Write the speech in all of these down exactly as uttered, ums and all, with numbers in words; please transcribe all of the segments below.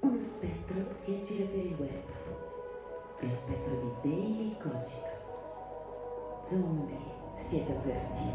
Uno spettro si aggira per il web. Lo spettro di Daily Cogito. Zombie, siete avvertiti.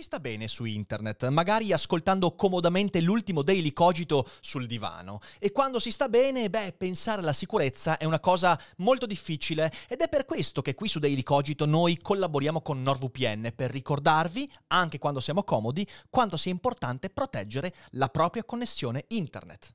Sta bene su internet, magari ascoltando comodamente l'ultimo Daily Cogito sul divano. E quando si sta bene, beh, pensare alla sicurezza è una cosa molto difficile ed è per questo che qui su Daily Cogito noi collaboriamo con NordVPN per ricordarvi, anche quando siamo comodi, quanto sia importante proteggere la propria connessione internet.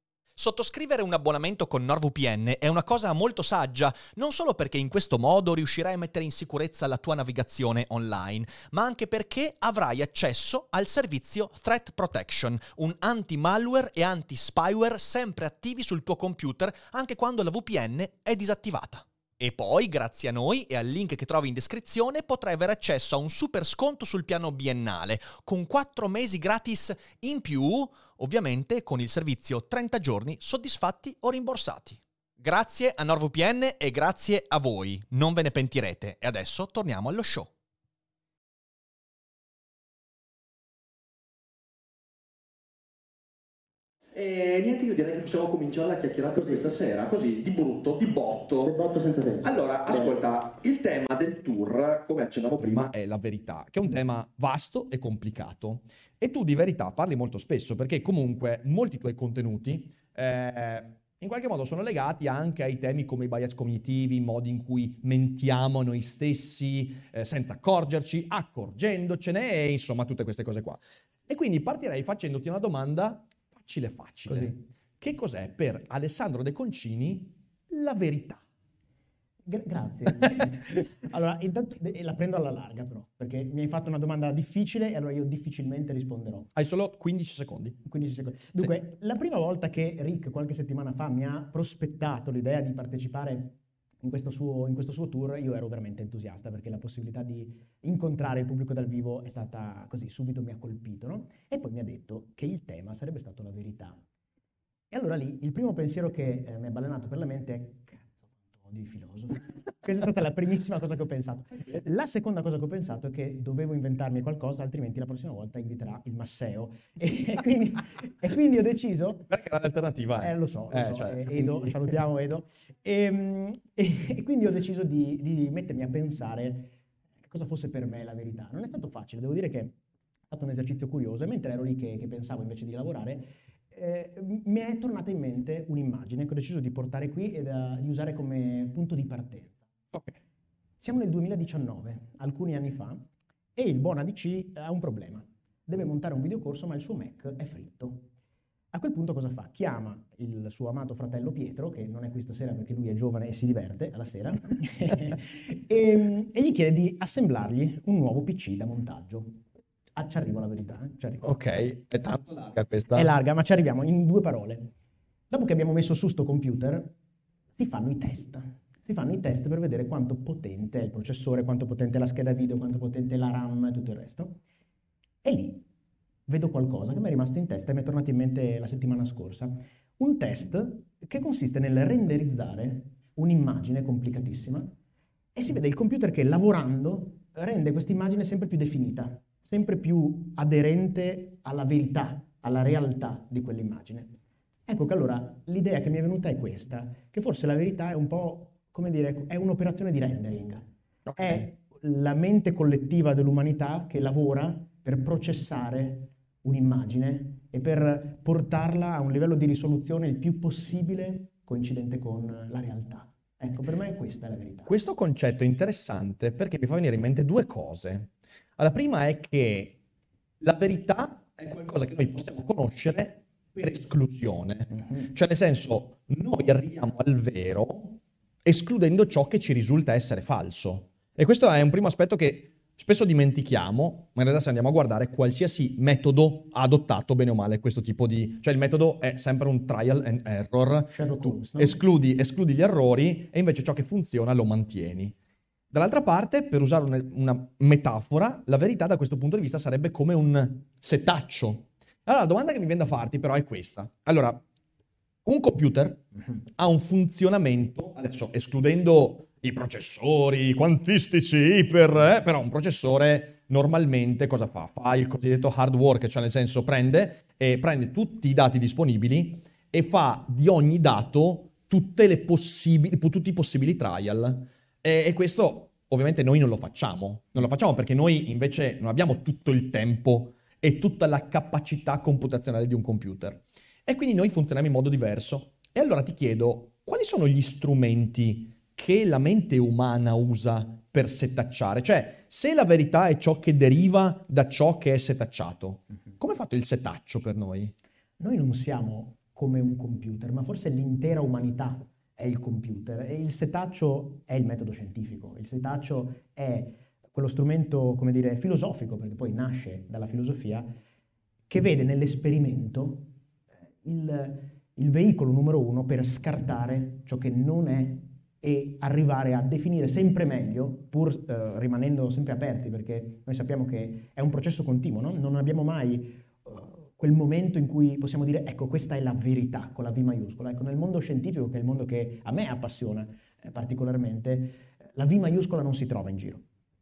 Sottoscrivere un abbonamento con NordVPN è una cosa molto saggia, non solo perché in questo modo riuscirai a mettere in sicurezza la tua navigazione online, ma anche perché avrai accesso al servizio Threat Protection, un anti-malware e anti-spyware sempre attivi sul tuo computer anche quando la V P N è disattivata. E poi, grazie a noi e al link che trovi in descrizione, potrai avere accesso a un super sconto sul piano biennale, con quattro mesi gratis in più, ovviamente con il servizio trenta giorni soddisfatti o rimborsati. Grazie a NordVPN e grazie a voi, non ve ne pentirete. E adesso torniamo allo show. E niente, io direi che possiamo cominciare la chiacchierata questa sera, così, di brutto, di botto. Di botto senza senso. Allora, ascolta, il tema del tour, come accennavo prima, è la verità, che è un tema vasto e complicato. E tu di verità parli molto spesso, perché comunque molti tuoi contenuti eh, in qualche modo sono legati anche ai temi come i bias cognitivi, i modi in cui mentiamo a noi stessi, eh, senza accorgerci, accorgendocene, e insomma tutte queste cose qua. E quindi partirei facendoti una domanda... facile facile. Così. Che cos'è per Alessandro De Concini la verità? Gra- grazie. Allora, intanto la prendo alla larga però, perché mi hai fatto una domanda difficile e allora io difficilmente risponderò. Hai solo quindici secondi. quindici secondi. Dunque, sì. La prima volta che Rick qualche settimana fa mi ha prospettato l'idea di partecipare in questo suo, in questo suo tour, io ero veramente entusiasta perché la possibilità di incontrare il pubblico dal vivo è stata così, subito mi ha colpito, no? E poi mi ha detto che il tema sarebbe stato la verità. E allora lì il primo pensiero che eh, mi è balenato per la mente è cazzo, quanto odio i filosofi. Questa è stata la primissima cosa che ho pensato. La seconda cosa che ho pensato è che dovevo inventarmi qualcosa, altrimenti la prossima volta inviterà il Masseo. E quindi, e quindi ho deciso... Perché era l'alternativa. Eh, eh lo so, lo eh, so. Cioè, Edo, quindi... salutiamo Edo. E, e quindi ho deciso di, di mettermi a pensare che cosa fosse per me la verità. Non è stato facile, devo dire che è stato un esercizio curioso e mentre ero lì che, che pensavo invece di lavorare, Eh, mi è tornata in mente un'immagine che ho deciso di portare qui e da, di usare come punto di partenza. Okay. Siamo nel duemiladiciannove, alcuni anni fa, e il buon A D C ha un problema. Deve montare un videocorso ma il suo Mac è fritto. A quel punto cosa fa? Chiama il suo amato fratello Pietro, che non è qui stasera perché lui è giovane e si diverte alla sera, e, e gli chiede di assemblargli un nuovo P C da montaggio. Ah, ci arrivo alla verità. Eh? Ci arrivo. Ok, è tanto larga questa. È larga, ma ci arriviamo in due parole. Dopo che abbiamo messo su sto computer, si fanno i test. Si fanno i test per vedere quanto potente è il processore, quanto potente è la scheda video, quanto potente è la RAM e tutto il resto. E lì vedo qualcosa che mi è rimasto in testa e mi è tornato in mente la settimana scorsa. Un test che consiste nel renderizzare un'immagine complicatissima e si vede il computer che lavorando rende questa immagine sempre più definita, sempre più aderente alla verità, alla realtà di quell'immagine. Ecco che allora l'idea che mi è venuta è questa, che forse la verità è un po', come dire, è un'operazione di rendering. Okay. È la mente collettiva dell'umanità che lavora per processare un'immagine e per portarla a un livello di risoluzione il più possibile coincidente con la realtà. Ecco, per me è questa la verità. Questo concetto è interessante perché mi fa venire in mente due cose. La prima è che la verità è qualcosa che noi possiamo conoscere per esclusione. Mm-hmm. Cioè, nel senso, noi arriviamo al vero escludendo ciò che ci risulta essere falso. E questo è un primo aspetto che spesso dimentichiamo, ma in realtà se andiamo a guardare qualsiasi metodo ha adottato bene o male questo tipo di... Cioè il metodo è sempre un trial and error, Sherlock Holmes, no? escludi, escludi gli errori e invece ciò che funziona lo mantieni. Dall'altra parte, per usare una metafora, la verità da questo punto di vista sarebbe come un setaccio. Allora la domanda che mi viene da farti però è questa. Allora, un computer ha un funzionamento, adesso escludendo... i processori quantistici iper, eh? Però un processore normalmente cosa fa? Fa il cosiddetto hard work, cioè nel senso prende e prende tutti i dati disponibili e fa di ogni dato tutte le possibili, tutti i possibili trial. E, e questo ovviamente noi non lo facciamo, non lo facciamo perché noi invece non abbiamo tutto il tempo e tutta la capacità computazionale di un computer. E quindi noi funzioniamo in modo diverso. E allora ti chiedo, quali sono gli strumenti che la mente umana usa per setacciare? Cioè, se la verità è ciò che deriva da ciò che è setacciato, come è fatto il setaccio per noi? Noi non siamo come un computer, ma forse l'intera umanità è il computer e il setaccio è il metodo scientifico. Il setaccio è quello strumento, come dire, filosofico, perché poi nasce dalla filosofia, che vede nell'esperimento il, il veicolo numero uno per scartare ciò che non è e arrivare a definire sempre meglio, pur eh, rimanendo sempre aperti, perché noi sappiamo che è un processo continuo, no? Non abbiamo mai uh, quel momento in cui possiamo dire ecco questa è la verità, con la V maiuscola. Ecco, nel mondo scientifico, che è il mondo che a me appassiona eh, particolarmente, la V maiuscola non si trova in giro.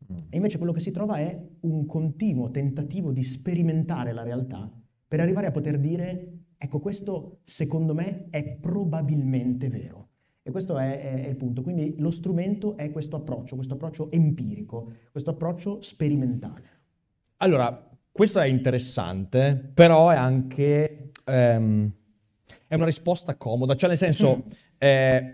Mm. E invece quello che si trova è un continuo tentativo di sperimentare la realtà per arrivare a poter dire ecco questo secondo me è probabilmente vero. E questo è, è, è il punto. Quindi lo strumento è questo approccio, questo approccio empirico, questo approccio sperimentale. Allora, questo è interessante, però è anche ehm, è una risposta comoda. Cioè, nel senso, eh,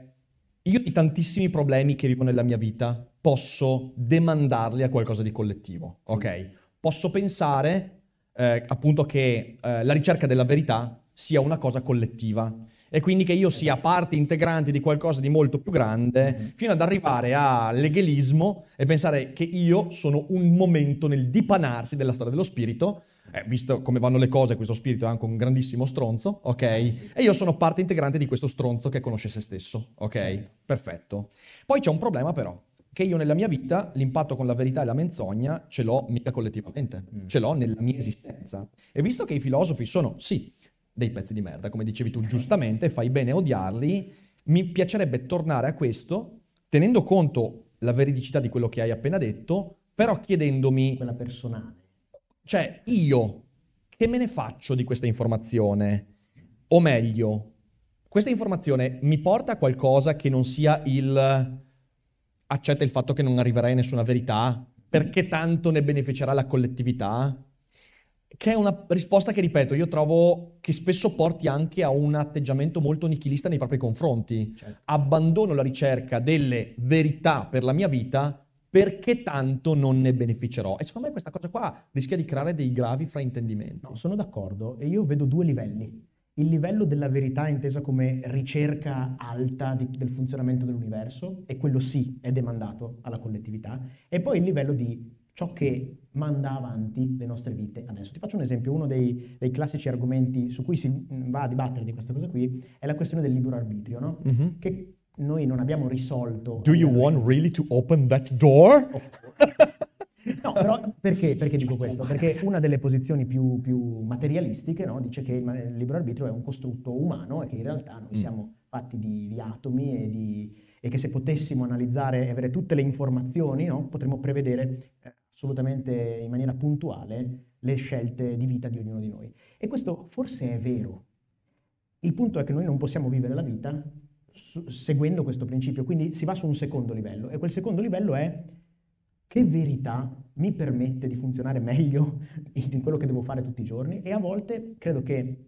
io di tantissimi problemi che vivo nella mia vita posso demandarli a qualcosa di collettivo, ok? Posso pensare eh, appunto che eh, la ricerca della verità sia una cosa collettiva. E quindi che io sia parte integrante di qualcosa di molto più grande, mm-hmm. fino ad arrivare all'egelismo e pensare che io sono un momento nel dipanarsi della storia dello spirito, eh, visto come vanno le cose, questo spirito è anche un grandissimo stronzo, ok? E io sono parte integrante di questo stronzo che conosce se stesso, ok? Perfetto. Poi c'è un problema però, che io nella mia vita l'impatto con la verità e la menzogna ce l'ho mica collettivamente, mm. ce l'ho nella mia esistenza. E visto che i filosofi sono, sì, dei pezzi di merda, come dicevi tu giustamente, fai bene a odiarli, mi piacerebbe tornare a questo, tenendo conto la veridicità di quello che hai appena detto, però chiedendomi... Quella personale. Cioè, io, che me ne faccio di questa informazione? O meglio, questa informazione mi porta a qualcosa che non sia il... accetta il fatto che non arriverai a nessuna verità, perché tanto ne beneficerà la collettività... Che è una risposta che, ripeto, io trovo che spesso porti anche a un atteggiamento molto nichilista nei propri confronti. Certo. Abbandono la ricerca delle verità per la mia vita perché tanto non ne beneficerò. E secondo me questa cosa qua rischia di creare dei gravi fraintendimenti. No, sono d'accordo e io vedo due livelli. Il livello della verità intesa come ricerca alta di, del funzionamento dell'universo, e quello sì è demandato alla collettività, e poi il livello di ciò che manda avanti le nostre vite. Adesso ti faccio un esempio, uno dei, dei classici argomenti su cui si va a dibattere di questa cosa qui è la questione del libero arbitrio, no? Mm-hmm. Che noi non abbiamo risolto. Do you want really to open that door? No, però perché, perché dico questo? Perché una delle posizioni più, più materialistiche, no? Dice che il libero arbitrio è un costrutto umano e che in realtà noi siamo fatti di, di atomi e di... e che se potessimo analizzare e avere tutte le informazioni, no, potremmo prevedere assolutamente in maniera puntuale le scelte di vita di ognuno di noi. E questo forse è vero. Il punto è che noi non possiamo vivere la vita seguendo questo principio, quindi si va su un secondo livello, e quel secondo livello è: che verità mi permette di funzionare meglio in quello che devo fare tutti i giorni? E a volte credo che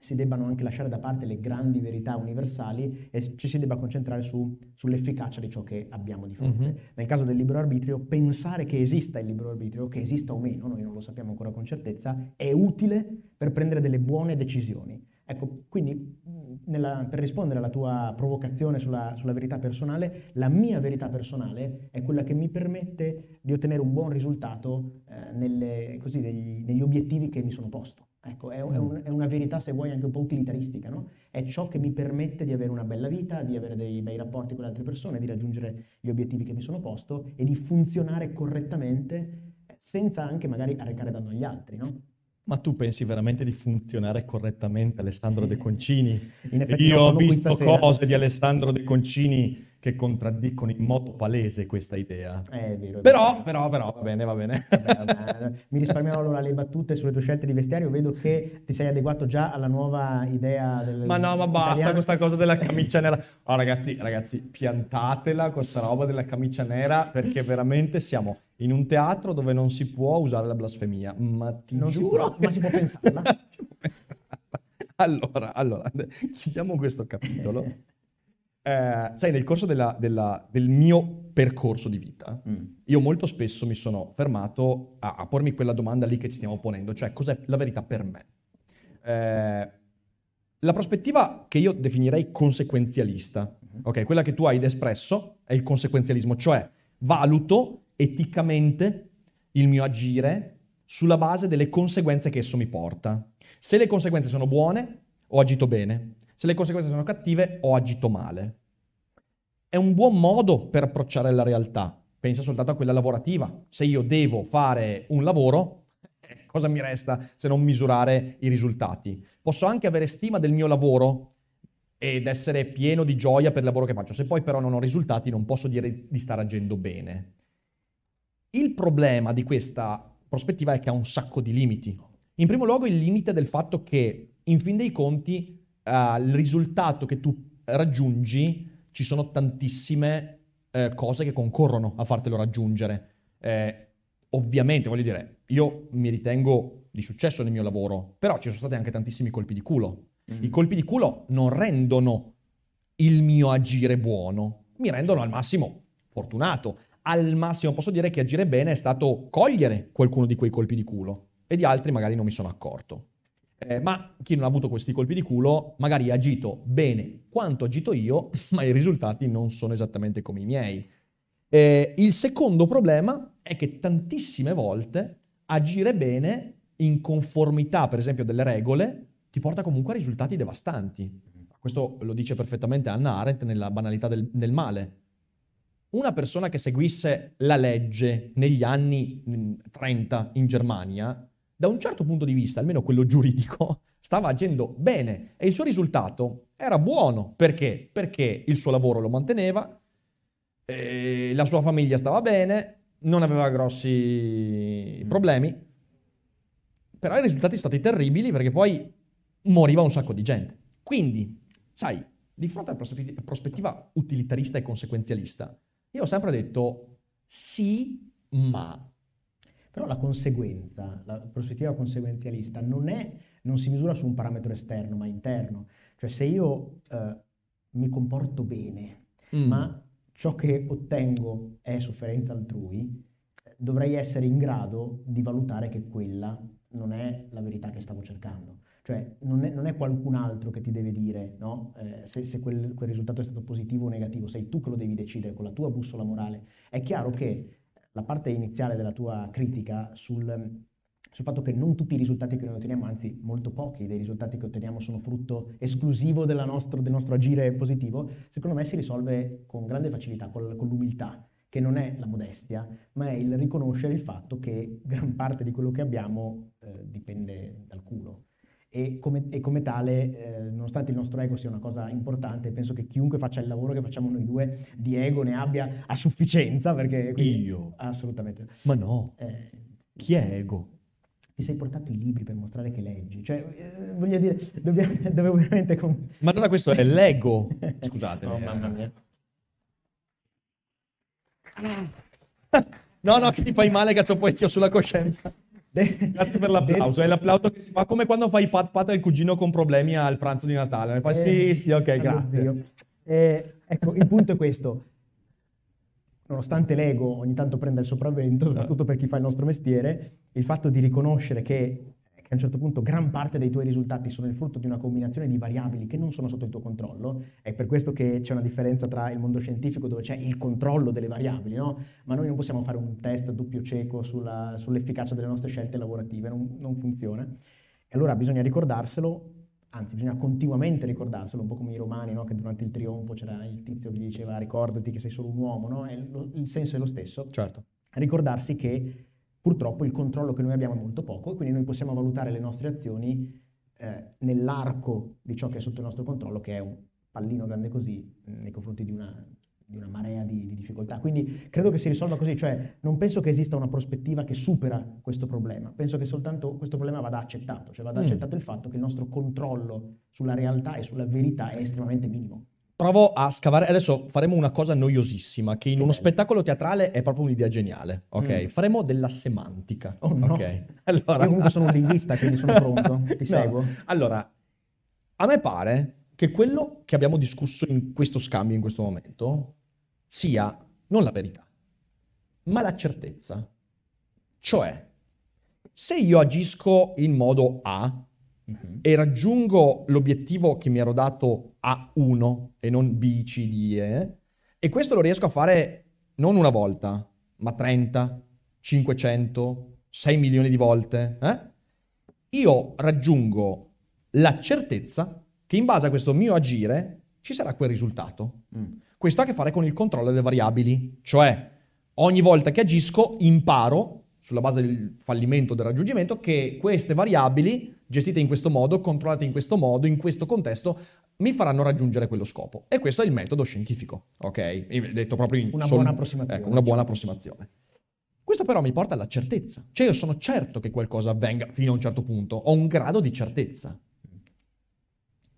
si debbano anche lasciare da parte le grandi verità universali e ci si debba concentrare su, sull'efficacia di ciò che abbiamo di fronte. Mm-hmm. Nel caso del libero arbitrio, pensare che esista il libero arbitrio, che esista o meno, noi non lo sappiamo ancora con certezza, è utile per prendere delle buone decisioni. Ecco, quindi nella, per rispondere alla tua provocazione sulla, sulla verità personale, la mia verità personale è quella che mi permette di ottenere un buon risultato eh, nelle, così, degli, degli obiettivi che mi sono posto. Ecco, è, un, è una verità, se vuoi, anche un po' utilitaristica, no? È ciò che mi permette di avere una bella vita, di avere dei bei rapporti con le altre persone, di raggiungere gli obiettivi che mi sono posto e di funzionare correttamente senza anche magari arrecare danno agli altri, no? Ma tu pensi veramente di funzionare correttamente, Alessandro De Concini? In effetti io ho visto cose di Alessandro De Concini che contraddicono in modo palese questa idea. È vero, è però, vero. però, però, va bene, va bene. Vabbè, vabbè. Mi risparmiamo allora le battute sulle tue scelte di vestiario. Vedo che ti sei adeguato già alla nuova idea del... Ma no, ma basta italiano. Questa cosa della camicia nera. Oh, ragazzi, ragazzi, piantatela questa roba della camicia nera, perché veramente siamo in un teatro dove non si può usare la blasfemia. Ma ti non giuro... Si può, ma si può pensarla. si può pensarla. Allora, allora, chiudiamo questo capitolo. Eh, sai, nel corso della, della, del mio percorso di vita, mm. io molto spesso mi sono fermato a, a pormi quella domanda lì che ci stiamo ponendo, cioè cos'è la verità per me? Eh, la prospettiva che io definirei conseguenzialista, mm-hmm. ok, quella che tu hai espresso è il conseguenzialismo, cioè valuto eticamente il mio agire sulla base delle conseguenze che esso mi porta. Se le conseguenze sono buone, ho agito bene. Se le conseguenze sono cattive, ho agito male. È un buon modo per approcciare la realtà. Pensa soltanto a quella lavorativa. Se io devo fare un lavoro, cosa mi resta se non misurare i risultati? Posso anche avere stima del mio lavoro ed essere pieno di gioia per il lavoro che faccio. Se poi però non ho risultati, non posso dire di stare agendo bene. Il problema di questa prospettiva è che ha un sacco di limiti. In primo luogo, il limite del fatto che, in fin dei conti, Uh, il risultato che tu raggiungi, ci sono tantissime eh, cose che concorrono a fartelo raggiungere. Eh, ovviamente, voglio dire, io mi ritengo di successo nel mio lavoro, però ci sono stati anche tantissimi colpi di culo. Mm. I colpi di culo non rendono il mio agire buono, mi rendono al massimo fortunato. Al massimo posso dire che agire bene è stato cogliere qualcuno di quei colpi di culo, e di altri magari non mi sono accorto. Eh, ma chi non ha avuto questi colpi di culo magari ha agito bene quanto ho agito io, ma i risultati non sono esattamente come i miei. Eh, il secondo problema è che tantissime volte agire bene in conformità, per esempio, delle regole ti porta comunque a risultati devastanti. Questo lo dice perfettamente Hannah Arendt nella banalità del, del male. Una persona che seguisse la legge negli anni trenta in Germania, da un certo punto di vista, almeno quello giuridico, stava agendo bene e il suo risultato era buono. Perché? Perché il suo lavoro lo manteneva, eh, la sua famiglia stava bene, non aveva grossi problemi, però i risultati sono stati terribili perché poi moriva un sacco di gente. Quindi, sai, di fronte alla prospettiva utilitarista e conseguenzialista, io ho sempre detto sì, ma... Però la conseguenza, la prospettiva conseguenzialista non è, non si misura su un parametro esterno, ma interno. Cioè, se io eh, mi comporto bene, mm. ma ciò che ottengo è sofferenza altrui, dovrei essere in grado di valutare che quella non è la verità che stavo cercando. Cioè, non è, non è qualcun altro che ti deve dire, no? eh, se, se quel, quel risultato è stato positivo o negativo, sei tu che lo devi decidere con la tua bussola morale. È chiaro che la parte iniziale della tua critica sul, sul fatto che non tutti i risultati che noi otteniamo, anzi molto pochi dei risultati che otteniamo, sono frutto esclusivo della nostro, del nostro agire positivo, secondo me si risolve con grande facilità, con, con l'umiltà, che non è la modestia, ma è il riconoscere il fatto che gran parte di quello che abbiamo eh, dipende dal culo. e come, e come tale, eh, nonostante il nostro ego sia una cosa importante, penso che chiunque faccia il lavoro che facciamo noi due di ego ne abbia a sufficienza, perché quindi, io? Assolutamente. Ma no, eh, chi è ego? Ti sei portato i libri per mostrare che leggi, cioè eh, voglio dire, dobbiamo, dobbiamo veramente... Com- Ma allora questo è l'ego, scusate. Oh, mamma mia. No, no, che ti fai male, cazzo, poi ti ho sulla coscienza. Grazie per l'applauso, è l'applauso che si fa come quando fai pat pat al cugino con problemi al pranzo di Natale. Fai, eh, sì, sì, ok, grazie. Eh, ecco, il punto è questo. Nonostante l'ego ogni tanto prenda il sopravvento, soprattutto per chi fa il nostro mestiere, il fatto di riconoscere che, che a un certo punto gran parte dei tuoi risultati sono il frutto di una combinazione di variabili che non sono sotto il tuo controllo, è per questo che c'è una differenza tra il mondo scientifico, dove c'è il controllo delle variabili, no? Ma noi non possiamo fare un test doppio cieco sulla, sull'efficacia delle nostre scelte lavorative, non, non funziona. E allora bisogna ricordarselo, anzi bisogna continuamente ricordarselo, un po' come i romani, no? Che durante il trionfo c'era il tizio che diceva ricordati che sei solo un uomo, no? E lo, il senso è lo stesso. Certo. Ricordarsi che purtroppo il controllo che noi abbiamo è molto poco, e quindi noi possiamo valutare le nostre azioni eh, nell'arco di ciò che è sotto il nostro controllo, che è un pallino grande così nei confronti di una, di una marea di, di difficoltà. Quindi credo che si risolva così, cioè non penso che esista una prospettiva che supera questo problema, penso che soltanto questo problema vada accettato, cioè vada mm. accettato il fatto che il nostro controllo sulla realtà e sulla verità è estremamente minimo. Provo a scavare, adesso faremo una cosa noiosissima, che in uno bello. spettacolo teatrale è proprio un'idea geniale, ok? Mm. Faremo della semantica, oh, no. ok? Allora... Io comunque sono un linguista, quindi sono pronto, ti no. seguo. Allora, a me pare che quello che abbiamo discusso in questo scambio, in questo momento, sia non la verità, ma la certezza. Cioè, se io agisco in modo A, mm-hmm. e raggiungo l'obiettivo che mi ero dato A uno e non B, C, D, E, e questo lo riesco a fare non una volta, ma trenta, cinquecento, sei milioni di volte, eh? Io raggiungo la certezza che in base a questo mio agire ci sarà quel risultato. Mm. Questo ha a che fare con il controllo delle variabili, cioè ogni volta che agisco imparo, sulla base del fallimento, del raggiungimento, che queste variabili gestite in questo modo, controllate in questo modo, in questo contesto, mi faranno raggiungere quello scopo. E questo è il metodo scientifico, ok? Detto proprio in... Una sol- buona approssimazione. Ecco, una buona approssimazione. Questo però mi porta alla certezza. Cioè io sono certo che qualcosa avvenga fino a un certo punto. Ho un grado di certezza.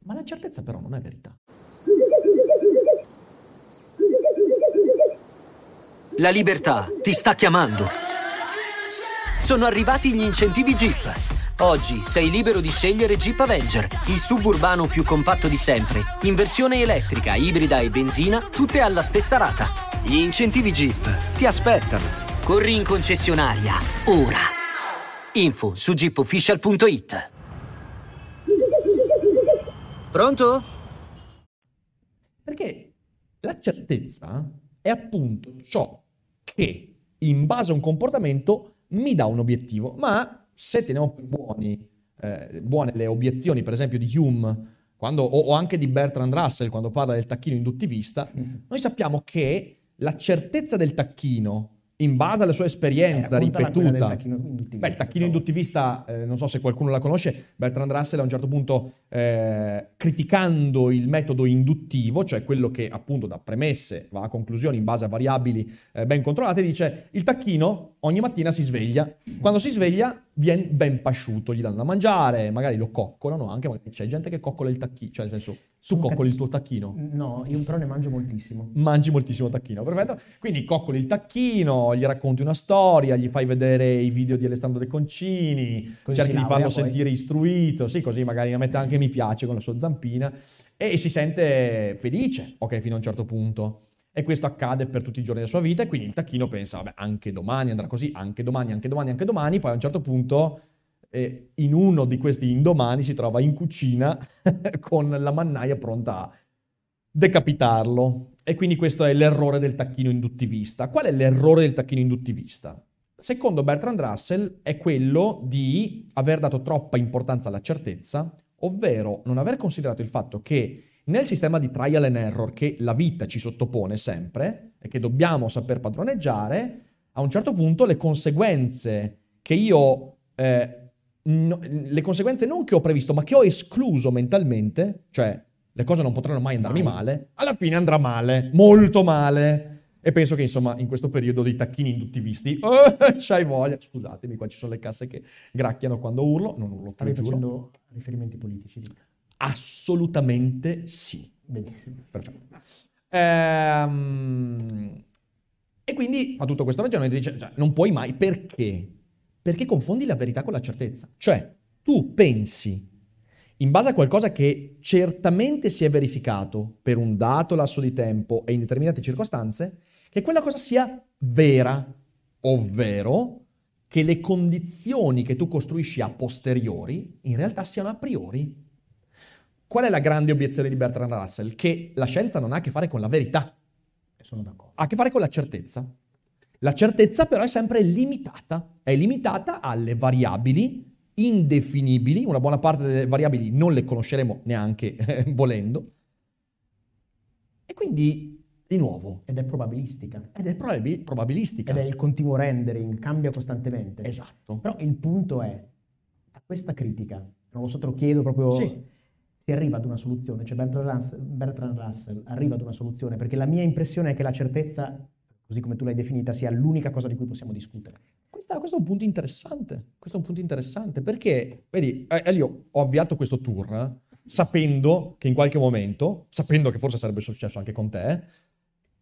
Ma la certezza però non è verità. La libertà ti sta chiamando. Sono arrivati gli incentivi Jeep. Oggi sei libero di scegliere Jeep Avenger, il suburbano più compatto di sempre, in versione elettrica, ibrida e benzina, tutte alla stessa rata. Gli incentivi Jeep ti aspettano. Corri in concessionaria, ora. Info su jeep official punto it. Pronto? Perché la certezza è appunto ciò che, in base a un comportamento, mi dà un obiettivo, ma... Se teniamo buoni, eh, buone le obiezioni, per esempio, di Hume quando, o, o anche di Bertrand Russell quando parla del tacchino induttivista, mm. noi sappiamo che la certezza del tacchino, in base alla sua esperienza eh, ripetuta... Tacchino Beh, il tacchino induttivista, eh, non so se qualcuno la conosce, Bertrand Russell a un certo punto, eh, criticando il metodo induttivo, cioè quello che appunto da premesse va a conclusioni in base a variabili eh, ben controllate, dice il tacchino ogni mattina si sveglia, quando si sveglia viene ben pasciuto, gli danno da mangiare, magari lo coccolano anche, magari c'è gente che coccola il tacchino, cioè nel senso... Tu coccoli il tuo tacchino? No, io però ne mangio moltissimo. Mangi moltissimo tacchino, perfetto. Quindi coccoli il tacchino, gli racconti una storia, gli fai vedere i video di Alessandro De Concini, così cerchi di farlo poi sentire istruito, sì, così magari a metà anche mi piace con la sua zampina, e si sente felice, ok, fino a un certo punto. E questo accade per tutti i giorni della sua vita, e quindi il tacchino pensa, vabbè, anche domani andrà così, anche domani, anche domani, anche domani, poi a un certo punto... E in uno di questi indomani si trova in cucina con la mannaia pronta a decapitarlo. E quindi questo è l'errore del tacchino induttivista. Qual è l'errore del tacchino induttivista? Secondo Bertrand Russell è quello di aver dato troppa importanza alla certezza, ovvero non aver considerato il fatto che nel sistema di trial and error che la vita ci sottopone sempre e che dobbiamo saper padroneggiare, a un certo punto le conseguenze che io... Eh, no, le conseguenze non che ho previsto, ma che ho escluso mentalmente, cioè le cose non potranno mai andarmi male, alla fine andrà male, molto male. E penso che, insomma, in questo periodo dei tacchini induttivisti, oh, c'hai voglia, scusatemi, qua ci sono le casse che gracchiano quando urlo, non urlo più, giuro. Stavi facendo riferimenti politici? Assolutamente sì. Benissimo. Perfetto. Ehm... E quindi fa tutto questo ragionamento e dice, cioè, non puoi mai, perché? Perché confondi la verità con la certezza. Cioè, tu pensi, in base a qualcosa che certamente si è verificato per un dato lasso di tempo e in determinate circostanze, che quella cosa sia vera, ovvero che le condizioni che tu costruisci a posteriori in realtà siano a priori. Qual è la grande obiezione di Bertrand Russell? Che la scienza non ha a che fare con la verità. Sono d'accordo. Ha a che fare con la certezza. La certezza però è sempre limitata, è limitata alle variabili indefinibili, una buona parte delle variabili non le conosceremo neanche eh, volendo. E quindi di nuovo, ed è probabilistica. Ed è probabil- probabilistica. Ed è il continuo rendering, cambia costantemente. Esatto. Però il punto è, a questa critica, non lo so, te lo chiedo proprio, sì. Si arriva ad una soluzione, cioè Bertrand Russell, Bertrand Russell arriva ad una soluzione, perché la mia impressione è che la certezza, così come tu l'hai definita, sia l'unica cosa di cui possiamo discutere. Questa, questo è un punto interessante, questo è un punto interessante, perché, vedi, eh, io ho avviato questo tour eh, sapendo che in qualche momento, sapendo che forse sarebbe successo anche con te,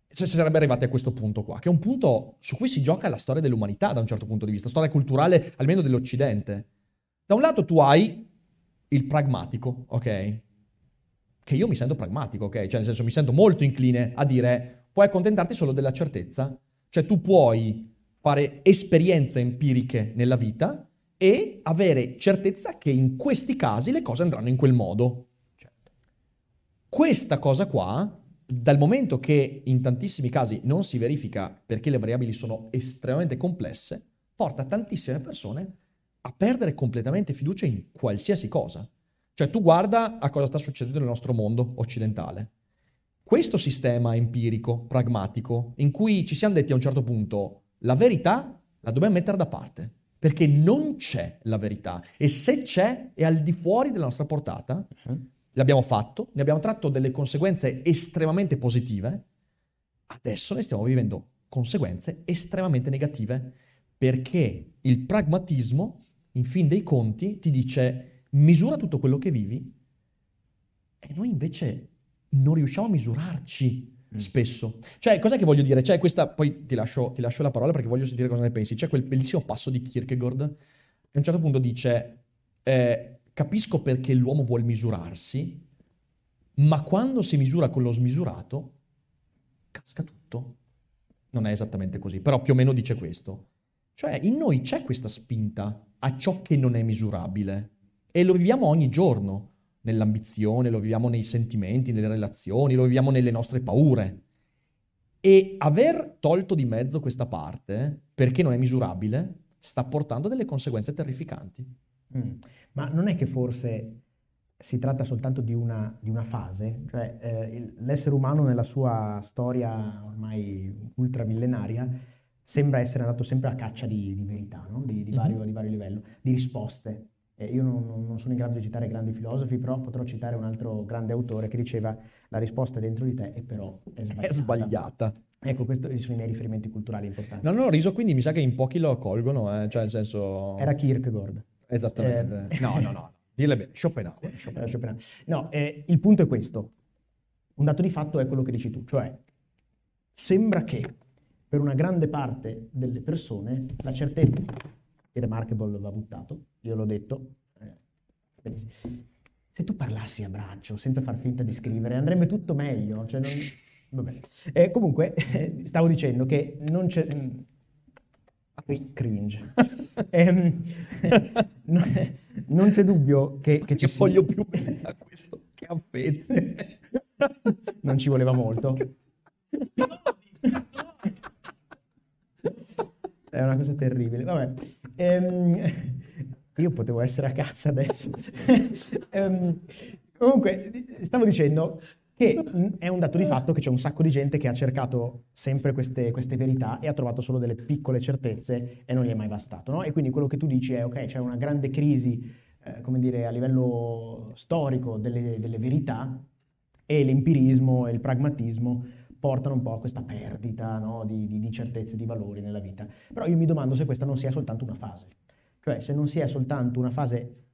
se si sarebbe arrivati a questo punto qua, che è un punto su cui si gioca la storia dell'umanità da un certo punto di vista, storia culturale almeno dell'Occidente. Da un lato tu hai il pragmatico, ok? Che io mi sento pragmatico, ok? Cioè nel senso mi sento molto incline a dire puoi accontentarti solo della certezza, cioè tu puoi fare esperienze empiriche nella vita e avere certezza che in questi casi le cose andranno in quel modo. Certo. Questa cosa qua, dal momento che in tantissimi casi non si verifica perché le variabili sono estremamente complesse, porta tantissime persone a perdere completamente fiducia in qualsiasi cosa. Cioè tu guarda a cosa sta succedendo nel nostro mondo occidentale. Questo sistema empirico, pragmatico, in cui ci siamo detti a un certo punto la verità la dobbiamo mettere da parte, perché non c'è la verità, e se c'è è al di fuori della nostra portata. Uh-huh. L'abbiamo fatto, ne abbiamo tratto delle conseguenze estremamente positive, adesso ne stiamo vivendo conseguenze estremamente negative, perché il pragmatismo, in fin dei conti, ti dice misura tutto quello che vivi, e noi invece non riusciamo a misurarci. Spesso. Cioè, cos'è che voglio dire? Cioè, questa, poi ti lascio, ti lascio la parola perché voglio sentire cosa ne pensi. C'è quel bellissimo passo di Kierkegaard che a un certo punto dice eh, capisco perché l'uomo vuol misurarsi, ma quando si misura con lo smisurato casca tutto. Non è esattamente così, però più o meno dice questo. Cioè, in noi c'è questa spinta a ciò che non è misurabile e lo viviamo ogni giorno. Nell'ambizione, lo viviamo nei sentimenti, nelle relazioni, lo viviamo nelle nostre paure. E aver tolto di mezzo questa parte, perché non è misurabile, sta portando delle conseguenze terrificanti. Mm. Ma non è che forse si tratta soltanto di una, di una fase? Cioè, eh, l'essere umano nella sua storia ormai ultramillenaria sembra essere andato sempre a caccia di, di verità, no? di, di, vario, mm-hmm. di vario livello, di risposte. Io non, non sono in grado di citare grandi filosofi, però potrò citare un altro grande autore che diceva la risposta è dentro di te e però è sbagliata. È sbagliata. Ecco, questi sono i miei riferimenti culturali importanti. No, non ho riso, quindi mi sa che in pochi lo accolgono, eh? Cioè nel senso... Era Kierkegaard. Esattamente. Eh... No, no, no. Dirle bene. Schopenhauer. Schopenhauer. Schopenhauer. No, eh, il punto è questo. Un dato di fatto è quello che dici tu, cioè sembra che per una grande parte delle persone la certezza... Il Remarkable l'ha buttato, io l'ho detto. Se tu parlassi a braccio, senza far finta di scrivere, andrebbe tutto meglio. Cioè non... Vabbè. Eh, comunque, eh, stavo dicendo che non c'è... Cringe. eh, non, non c'è dubbio che... Che, che ci voglio sia... più bene a questo che a Fede. Non ci voleva molto. È una cosa terribile. Vabbè. Ehm, io potevo essere a casa adesso. ehm, comunque, stavo dicendo Che è un dato di fatto che c'è un sacco di gente che ha cercato sempre queste, queste verità e ha trovato solo delle piccole certezze e non gli è mai bastato, no? E quindi quello che tu dici è, ok, c'è una grande crisi, eh, come dire, a livello storico delle, delle verità, e l'empirismo e il pragmatismo portano un po' a questa perdita, no, di, di, di certezze, di valori nella vita. Però io mi domando se questa non sia soltanto una fase. Cioè, se non sia soltanto una fase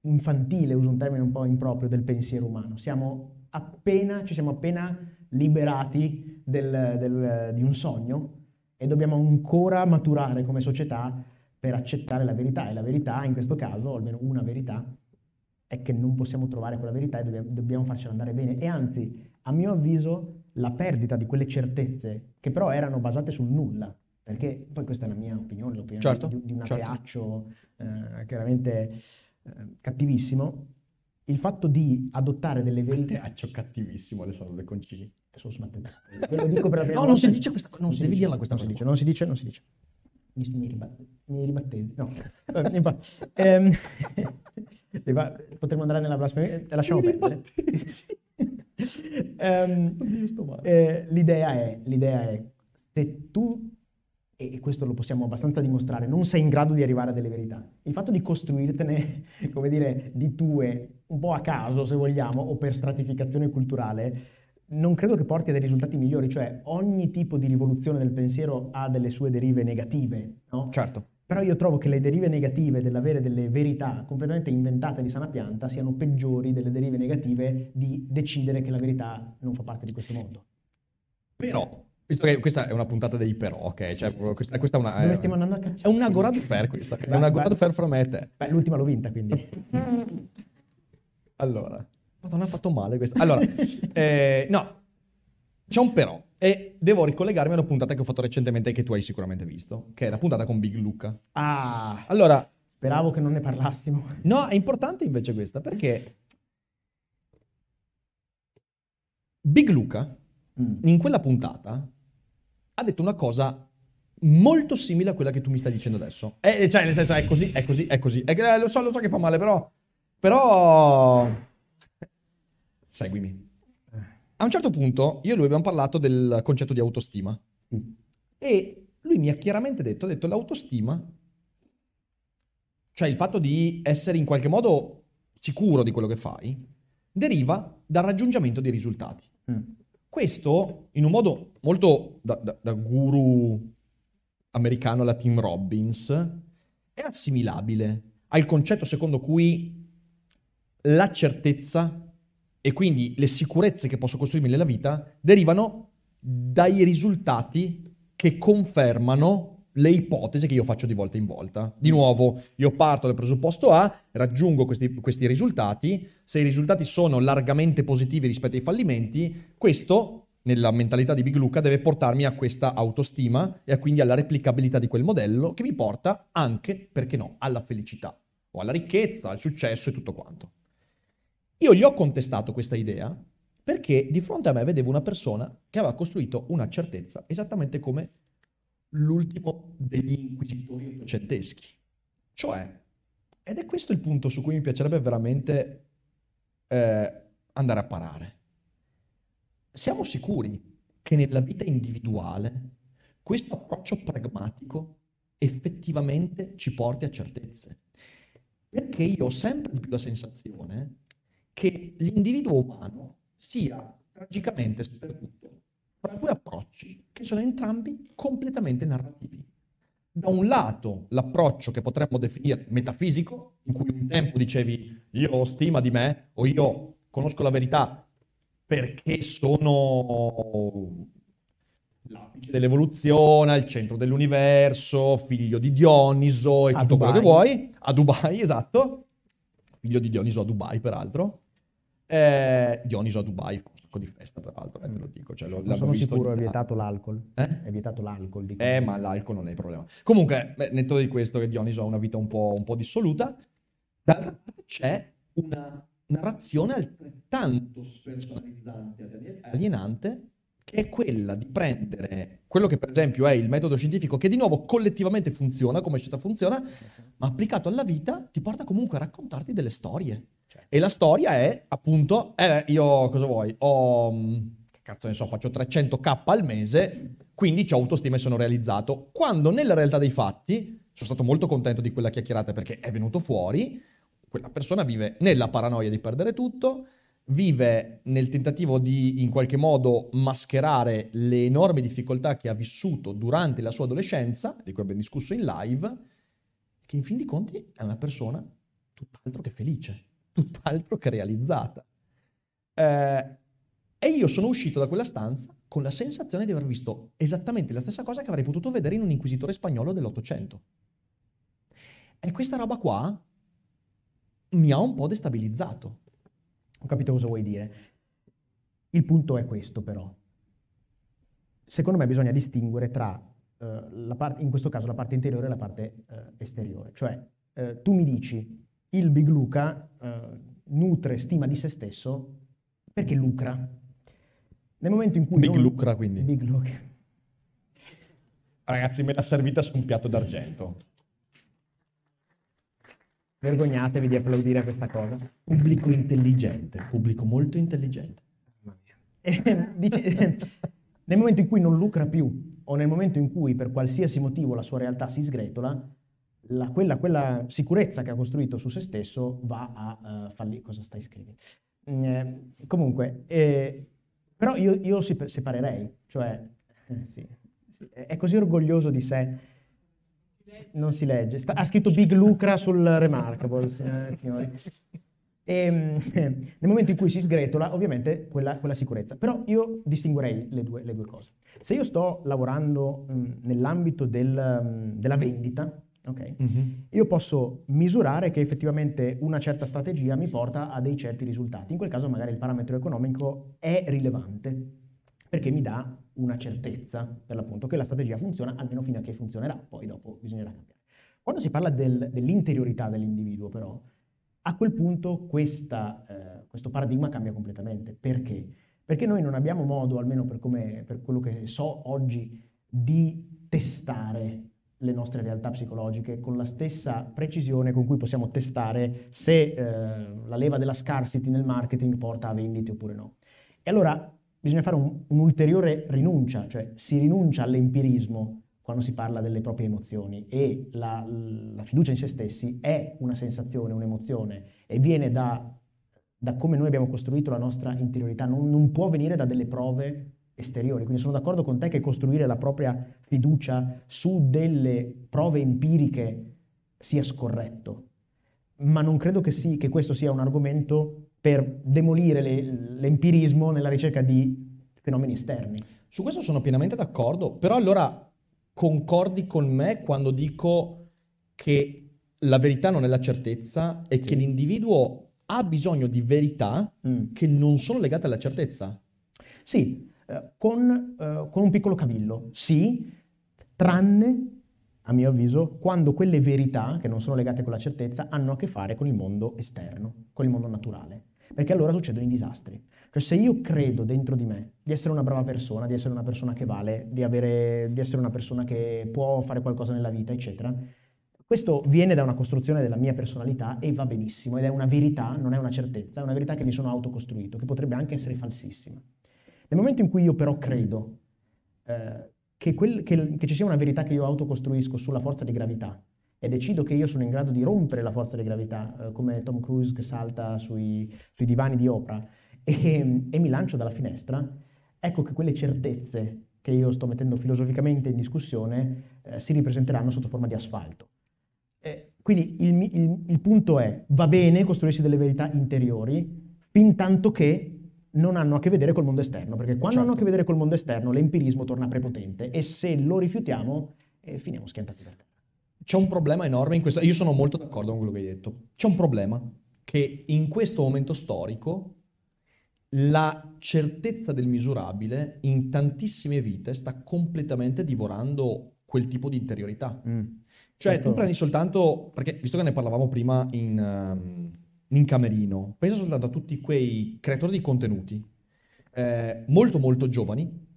infantile, uso un termine un po' improprio, del pensiero umano. Siamo... appena ci siamo appena liberati del, del, di un sogno e dobbiamo ancora maturare come società per accettare la verità, e la verità in questo caso, almeno una verità, è che non possiamo trovare quella verità e dobbiamo, dobbiamo farcela andare bene. E anzi, a mio avviso, la perdita di quelle certezze che però erano basate sul nulla, perché poi questa è la mia opinione, l'opinione certo, di, di un ateaccio certo. eh, chiaramente eh, cattivissimo. Il fatto di adottare delle verità... Ateaccio cattivissimo, Alessandro De Concini. Lo dico per la prima no, volta. Non si dice questa cosa, non, non si devi dice, dirla questa non cosa. Dice, non si dice, non si dice. Mi, ribatte, mi ribattesi, no. eh, Potremmo andare nella blasfemia, lasciamo perdere. um, eh, l'idea è, l'idea è, se tu, e questo lo possiamo abbastanza dimostrare, non sei in grado di arrivare a delle verità, il fatto di costruirtene, come dire, di tue, un po' a caso se vogliamo, o per stratificazione culturale, non credo che porti a dei risultati migliori. Cioè, ogni tipo di rivoluzione del pensiero ha delle sue derive negative, no? Certo. Però io trovo che le derive negative dell'avere delle verità completamente inventate di sana pianta siano peggiori delle derive negative di decidere che la verità non fa parte di questo mondo. Però... visto che questa è una puntata dei però, ok? Cioè, questa, questa è una... Dove stiamo andando a cacciare? È una Gourad Fair questa, è una Gourad Fair fra me e te. Beh, l'ultima l'ho vinta, quindi. Allora. Madonna, ha fatto male questa. Allora, eh, no, c'è un però. E devo ricollegarmi a una puntata che ho fatto recentemente, che tu hai sicuramente visto, che è la puntata con Big Luca. Ah! Allora... speravo che non ne parlassimo. No, è importante invece questa, perché... Big Luca, mm. in quella puntata... ha detto una cosa molto simile a quella che tu mi stai dicendo adesso. Eh, cioè, nel senso, è così, è così, è così. È che, eh, lo so, lo so che fa male, però... Però... Seguimi. A un certo punto, io e lui abbiamo parlato del concetto di autostima. Mm. E lui mi ha chiaramente detto, ha detto, l'autostima... cioè, il fatto di essere in qualche modo sicuro di quello che fai, deriva dal raggiungimento dei risultati. Mm. Questo, in un modo molto da, da, da guru americano alla Tim Robbins, è assimilabile al concetto secondo cui la certezza e quindi le sicurezze che posso costruirmi nella vita derivano dai risultati che confermano le ipotesi che io faccio di volta in volta. Di nuovo, io parto dal presupposto A, raggiungo questi, questi risultati. Se i risultati sono largamente positivi rispetto ai fallimenti, questo, nella mentalità di Big Luca, deve portarmi a questa autostima e quindi alla replicabilità di quel modello, che mi porta anche, perché no, alla felicità o alla ricchezza, al successo e tutto quanto. Io gli ho contestato questa idea perché di fronte a me vedevo una persona che aveva costruito una certezza esattamente come l'ultimo degli inquisitori ottocenteschi. Cioè, ed è questo il punto su cui mi piacerebbe veramente eh, andare a parare. Siamo sicuri che nella vita individuale questo approccio pragmatico effettivamente ci porti a certezze? Perché io ho sempre di più la sensazione che l'individuo umano sia tragicamente sperduto fra due approcci che sono entrambi completamente narrativi. Da un lato l'approccio che potremmo definire metafisico, in cui un tempo dicevi io ho stima di me o io conosco la verità perché sono l'apice dell'evoluzione, al centro dell'universo, figlio di Dioniso e a tutto Dubai. Quello che vuoi, a Dubai, esatto, figlio di Dioniso a Dubai peraltro. Eh, Dioniso a Dubai fa un sacco di festa peraltro, eh, te lo dico, cioè, lo, non sono visto sicuro è vietato l'alcol, eh? È vietato l'alcol di eh ma l'alcol non è il problema. Comunque, beh, netto di questo che Dioniso ha una vita un po', un po' dissoluta, d'altra parte c'è una narrazione altrettanto personalizzante, alienante, che è quella di prendere quello che per esempio è il metodo scientifico, che di nuovo collettivamente funziona, come città funziona, ma applicato alla vita ti porta comunque a raccontarti delle storie. Okay. E la storia è appunto, eh, io cosa vuoi, ho, che cazzo ne so, faccio trecentomila al mese, quindi ho autostima e sono realizzato. Quando nella realtà dei fatti, sono stato molto contento di quella chiacchierata perché è venuto fuori, quella persona vive nella paranoia di perdere tutto, vive nel tentativo di in qualche modo mascherare le enormi difficoltà che ha vissuto durante la sua adolescenza, di cui abbiamo discusso in live, che in fin dei conti è una persona tutt'altro che felice, tutt'altro che realizzata. Eh, e io sono uscito da quella stanza con la sensazione di aver visto esattamente la stessa cosa che avrei potuto vedere in un inquisitore spagnolo dell'Ottocento. E questa roba qua mi ha un po' destabilizzato. Ho capito cosa vuoi dire. Il punto è questo, però. Secondo me bisogna distinguere tra, eh, la parte, in questo caso, la parte interiore e la parte eh, esteriore. Cioè, eh, tu mi dici, il Big Luca eh, nutre stima di se stesso perché lucra. Nel momento in cui... Big non... lucra, quindi. Big Luca. Ragazzi, me l'ha servita su un piatto d'argento. Vergognatevi di applaudire a questa cosa. Pubblico intelligente, pubblico molto intelligente. E, dice, nel momento in cui non lucra più, o nel momento in cui per qualsiasi motivo la sua realtà si sgretola, la, quella, quella sicurezza che ha costruito su se stesso va a uh, fallire. Cosa stai scrivendo? Eh, comunque, eh, però io, io separerei, cioè eh, sì, sì, è così orgoglioso di sé. Non si legge. Sta, ha scritto Big Lucra sul Remarkable, eh, signori. E, nel momento in cui si sgretola, ovviamente, quella, quella sicurezza. Però io distinguerei le due, le due cose. Se io sto lavorando mh, nell'ambito del, mh, della vendita, okay, mm-hmm. io posso misurare che effettivamente una certa strategia mi porta a dei certi risultati. In quel caso magari il parametro economico è rilevante, perché mi dà una certezza, per l'appunto, che la strategia funziona, almeno fino a che funzionerà, poi dopo bisognerà cambiare. Quando si parla del, dell'interiorità dell'individuo, però, a quel punto questa, eh, questo paradigma cambia completamente. Perché? Perché noi non abbiamo modo, almeno per, come, per quello che so oggi, di testare le nostre realtà psicologiche con la stessa precisione con cui possiamo testare se eh, la leva della scarcity nel marketing porta a vendite oppure no. E allora... bisogna fare un, un'ulteriore rinuncia, cioè si rinuncia all'empirismo quando si parla delle proprie emozioni e la, la fiducia in se stessi è una sensazione, un'emozione e viene da, da come noi abbiamo costruito la nostra interiorità, non, non può venire da delle prove esteriori. Quindi sono d'accordo con te che costruire la propria fiducia su delle prove empiriche sia scorretto, ma non credo che, sì, che questo sia un argomento per demolire le, l'empirismo nella ricerca di fenomeni esterni. Su questo sono pienamente d'accordo, però allora concordi con me quando dico che la verità non è la certezza e sì. che l'individuo ha bisogno di verità mm. che non sono legate alla certezza? Sì, eh, con, eh, con un piccolo cavillo, sì, tranne, a mio avviso, quando quelle verità, che non sono legate con la certezza, hanno a che fare con il mondo esterno, con il mondo naturale. Perché allora succedono i disastri. Cioè se io credo dentro di me di essere una brava persona, di essere una persona che vale, di, avere, di essere una persona che può fare qualcosa nella vita, eccetera, questo viene da una costruzione della mia personalità e va benissimo, ed è una verità, non è una certezza, è una verità che mi sono autocostruito, che potrebbe anche essere falsissima. Nel momento in cui io però credo eh, che, quel, che, che ci sia una verità che io autocostruisco sulla forza di gravità, e decido che io sono in grado di rompere la forza di gravità, eh, come Tom Cruise che salta sui, sui divani di Oprah, e, e mi lancio dalla finestra, ecco che quelle certezze che io sto mettendo filosoficamente in discussione eh, si ripresenteranno sotto forma di asfalto. Eh, quindi il, il, il punto è, va bene costruirsi delle verità interiori, fin tanto che non hanno a che vedere col mondo esterno, perché quando certo. hanno a che vedere col mondo esterno l'empirismo torna prepotente, e se lo rifiutiamo eh, finiamo schiantati da terra. C'è un problema enorme in questo, io sono molto d'accordo con quello che hai detto, c'è un problema che in questo momento storico la certezza del misurabile in tantissime vite sta completamente divorando quel tipo di interiorità. Mm. Cioè questo... tu prendi soltanto, perché visto che ne parlavamo prima in, um, in camerino, pensa soltanto a tutti quei creatori di contenuti eh, molto molto giovani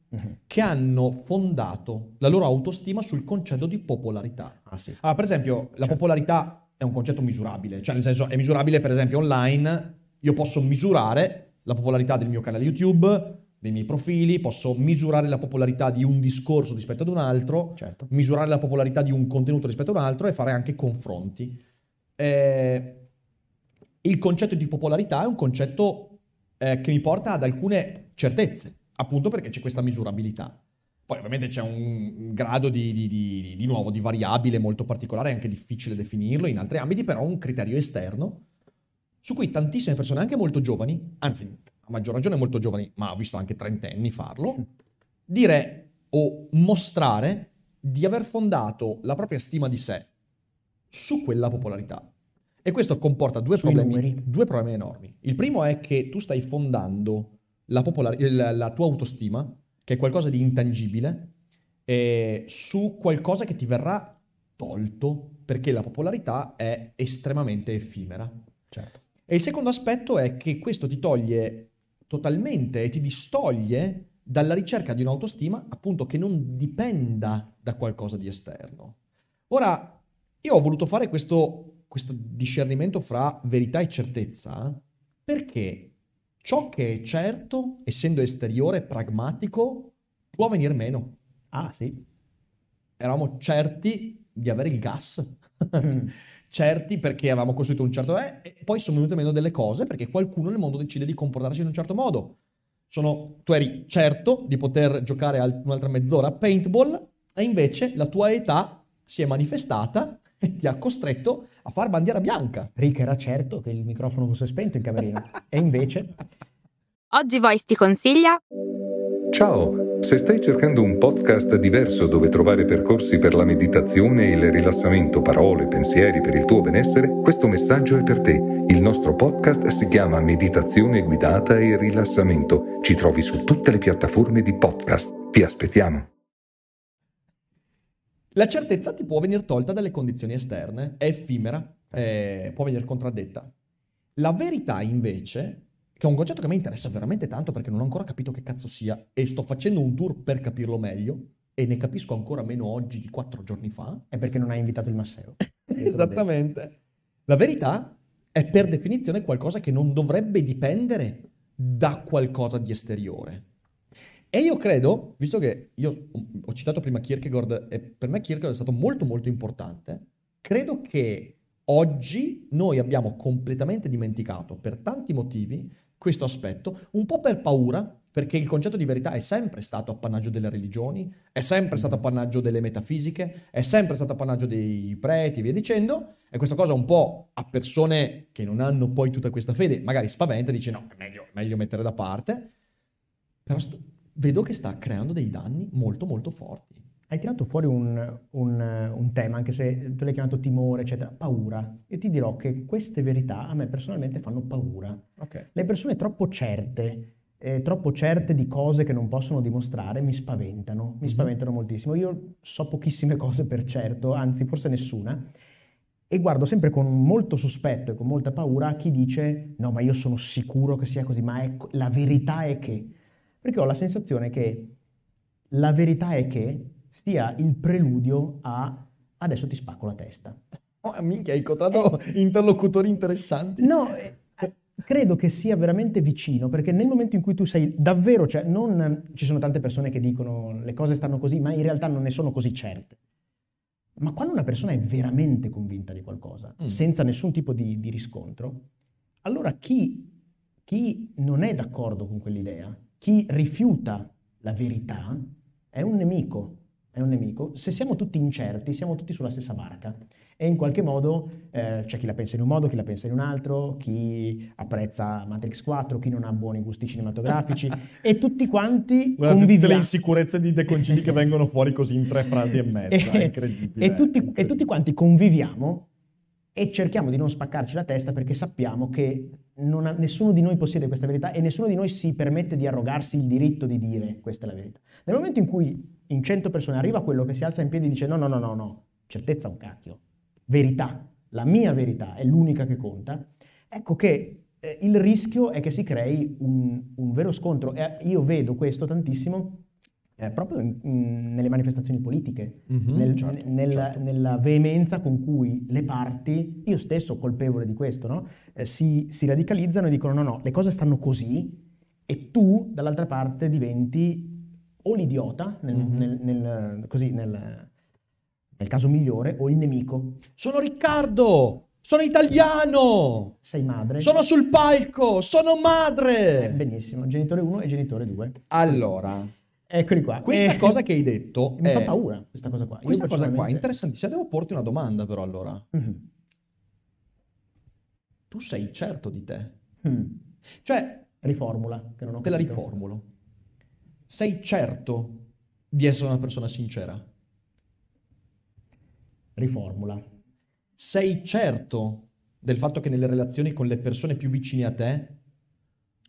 che hanno fondato la loro autostima sul concetto di popolarità. Ah, sì. Ah, per esempio, la certo. popolarità è un concetto misurabile, cioè nel senso è misurabile per esempio online, io posso misurare la popolarità del mio canale YouTube, dei miei profili, posso misurare la popolarità di un discorso rispetto ad un altro, certo, misurare la popolarità di un contenuto rispetto ad un altro e fare anche confronti. Eh, il concetto di popolarità è un concetto eh, che mi porta ad alcune certezze, appunto perché c'è questa misurabilità. Poi ovviamente c'è un grado di, di, di, di nuovo, di variabile molto particolare, è anche difficile definirlo in altri ambiti, però un criterio esterno su cui tantissime persone, anche molto giovani, anzi a maggior ragione molto giovani, ma ho visto anche trentenni farlo, dire o mostrare di aver fondato la propria stima di sé su quella popolarità. E questo comporta due problemi, due problemi enormi. Il primo è che tu stai fondando la, popolari- la, la tua autostima, che è qualcosa di intangibile, eh, su qualcosa che ti verrà tolto, perché la popolarità è estremamente effimera. Certo. E il secondo aspetto è che questo ti toglie totalmente e ti distoglie dalla ricerca di un'autostima, appunto, che non dipenda da qualcosa di esterno. Ora, io ho voluto fare questo, questo discernimento fra verità e certezza, perché ciò che è certo, essendo esteriore, pragmatico, può venir meno. Ah, sì. Eravamo certi di avere il gas. Mm. Certi perché avevamo costruito un certo... Eh, e poi sono venute meno delle cose perché qualcuno nel mondo decide di comportarsi in un certo modo. Sono... Tu eri certo di poter giocare al, un'altra mezz'ora a paintball e invece la tua età si è manifestata e ti ha costretto a far bandiera bianca. Rick era certo che il microfono fosse spento in camerino. E invece... Oggi Voice ti consiglia... Ciao! Se stai cercando un podcast diverso dove trovare percorsi per la meditazione e il rilassamento, parole, pensieri per il tuo benessere, questo messaggio è per te. Il nostro podcast si chiama Meditazione guidata e rilassamento. Ci trovi su tutte le piattaforme di podcast. Ti aspettiamo! La certezza ti può venire tolta dalle condizioni esterne, è effimera, eh, può venire contraddetta. La verità invece, che è un concetto che a me interessa veramente tanto perché non ho ancora capito che cazzo sia e sto facendo un tour per capirlo meglio e ne capisco ancora meno oggi di quattro giorni fa. È perché non hai invitato il Massero. Esattamente. La verità è per definizione qualcosa che non dovrebbe dipendere da qualcosa di esteriore. E io credo, visto che io ho citato prima Kierkegaard, e per me Kierkegaard è stato molto molto importante, credo che oggi noi abbiamo completamente dimenticato, per tanti motivi, questo aspetto, un po' per paura, perché il concetto di verità è sempre stato appannaggio delle religioni, è sempre stato appannaggio delle metafisiche, è sempre stato appannaggio dei preti e via dicendo, e questa cosa un po' a persone che non hanno poi tutta questa fede, magari spaventa, dice no, è meglio, meglio mettere da parte, però... St- vedo che sta creando dei danni molto molto forti. Hai tirato fuori un, un, un tema, anche se tu l'hai chiamato timore, eccetera, paura. E ti dirò che queste verità a me personalmente fanno paura. Okay. Le persone troppo certe, eh, troppo certe di cose che non possono dimostrare, mi spaventano, mi mm-hmm. spaventano moltissimo. Io so pochissime cose per certo, anzi forse nessuna, e guardo sempre con molto sospetto e con molta paura chi dice no, ma io sono sicuro che sia così, ma è, la verità è che... Perché ho la sensazione che la verità è che sia il preludio a adesso ti spacco la testa. Oh, minchia, hai incontrato eh, interlocutori interessanti. No, eh, credo che sia veramente vicino, perché nel momento in cui tu sei davvero... Cioè, non ci sono tante persone che dicono le cose stanno così, ma in realtà non ne sono così certe. Ma quando una persona è veramente convinta di qualcosa, mm. senza nessun tipo di, di riscontro, allora chi, chi non è d'accordo con quell'idea, chi rifiuta la verità è un nemico, è un nemico. Se siamo tutti incerti, siamo tutti sulla stessa barca e in qualche modo eh, c'è chi la pensa in un modo, chi la pensa in un altro, chi apprezza Matrix quattro, chi non ha buoni gusti cinematografici e tutti quanti guarda, conviviamo. Tutte le insicurezze di De Concini che vengono fuori così in tre frasi e mezza, è incredibile. E tutti, incredibile. E tutti quanti conviviamo e cerchiamo di non spaccarci la testa perché sappiamo che non ha, nessuno di noi possiede questa verità e nessuno di noi si permette di arrogarsi il diritto di dire questa è la verità. Nel momento in cui in cento persone arriva quello che si alza in piedi e dice no, no, no, no, no, certezza un cacchio, verità, la mia verità è l'unica che conta, ecco che eh, il rischio è che si crei un, un vero scontro. E io vedo questo tantissimo eh, proprio in, in, nelle manifestazioni politiche, mm-hmm, nel, certo, nel, certo. nella veemenza con cui le parti, io stesso colpevole di questo, no? eh, si, si radicalizzano e dicono no, no, le cose stanno così, e tu dall'altra parte diventi o l'idiota, nel, mm-hmm. nel, nel, così, nel, nel caso migliore, o il nemico. Sono Riccardo! Sono italiano! Sei madre. Sono sul palco! Sono madre! Eh, benissimo, genitore uno e genitore due. Allora, eccoli qua. Questa eh, cosa che hai detto mi è... fa paura, questa cosa qua. Questa Io cosa qua è interessantissima. Devo porti una domanda però allora. Mm-hmm. Tu sei certo di te? Mm. Cioè... Riformula. Che non ho te capito. La riformulo. Sei certo di essere una persona sincera? Riformula. Sei certo del fatto che nelle relazioni con le persone più vicine a te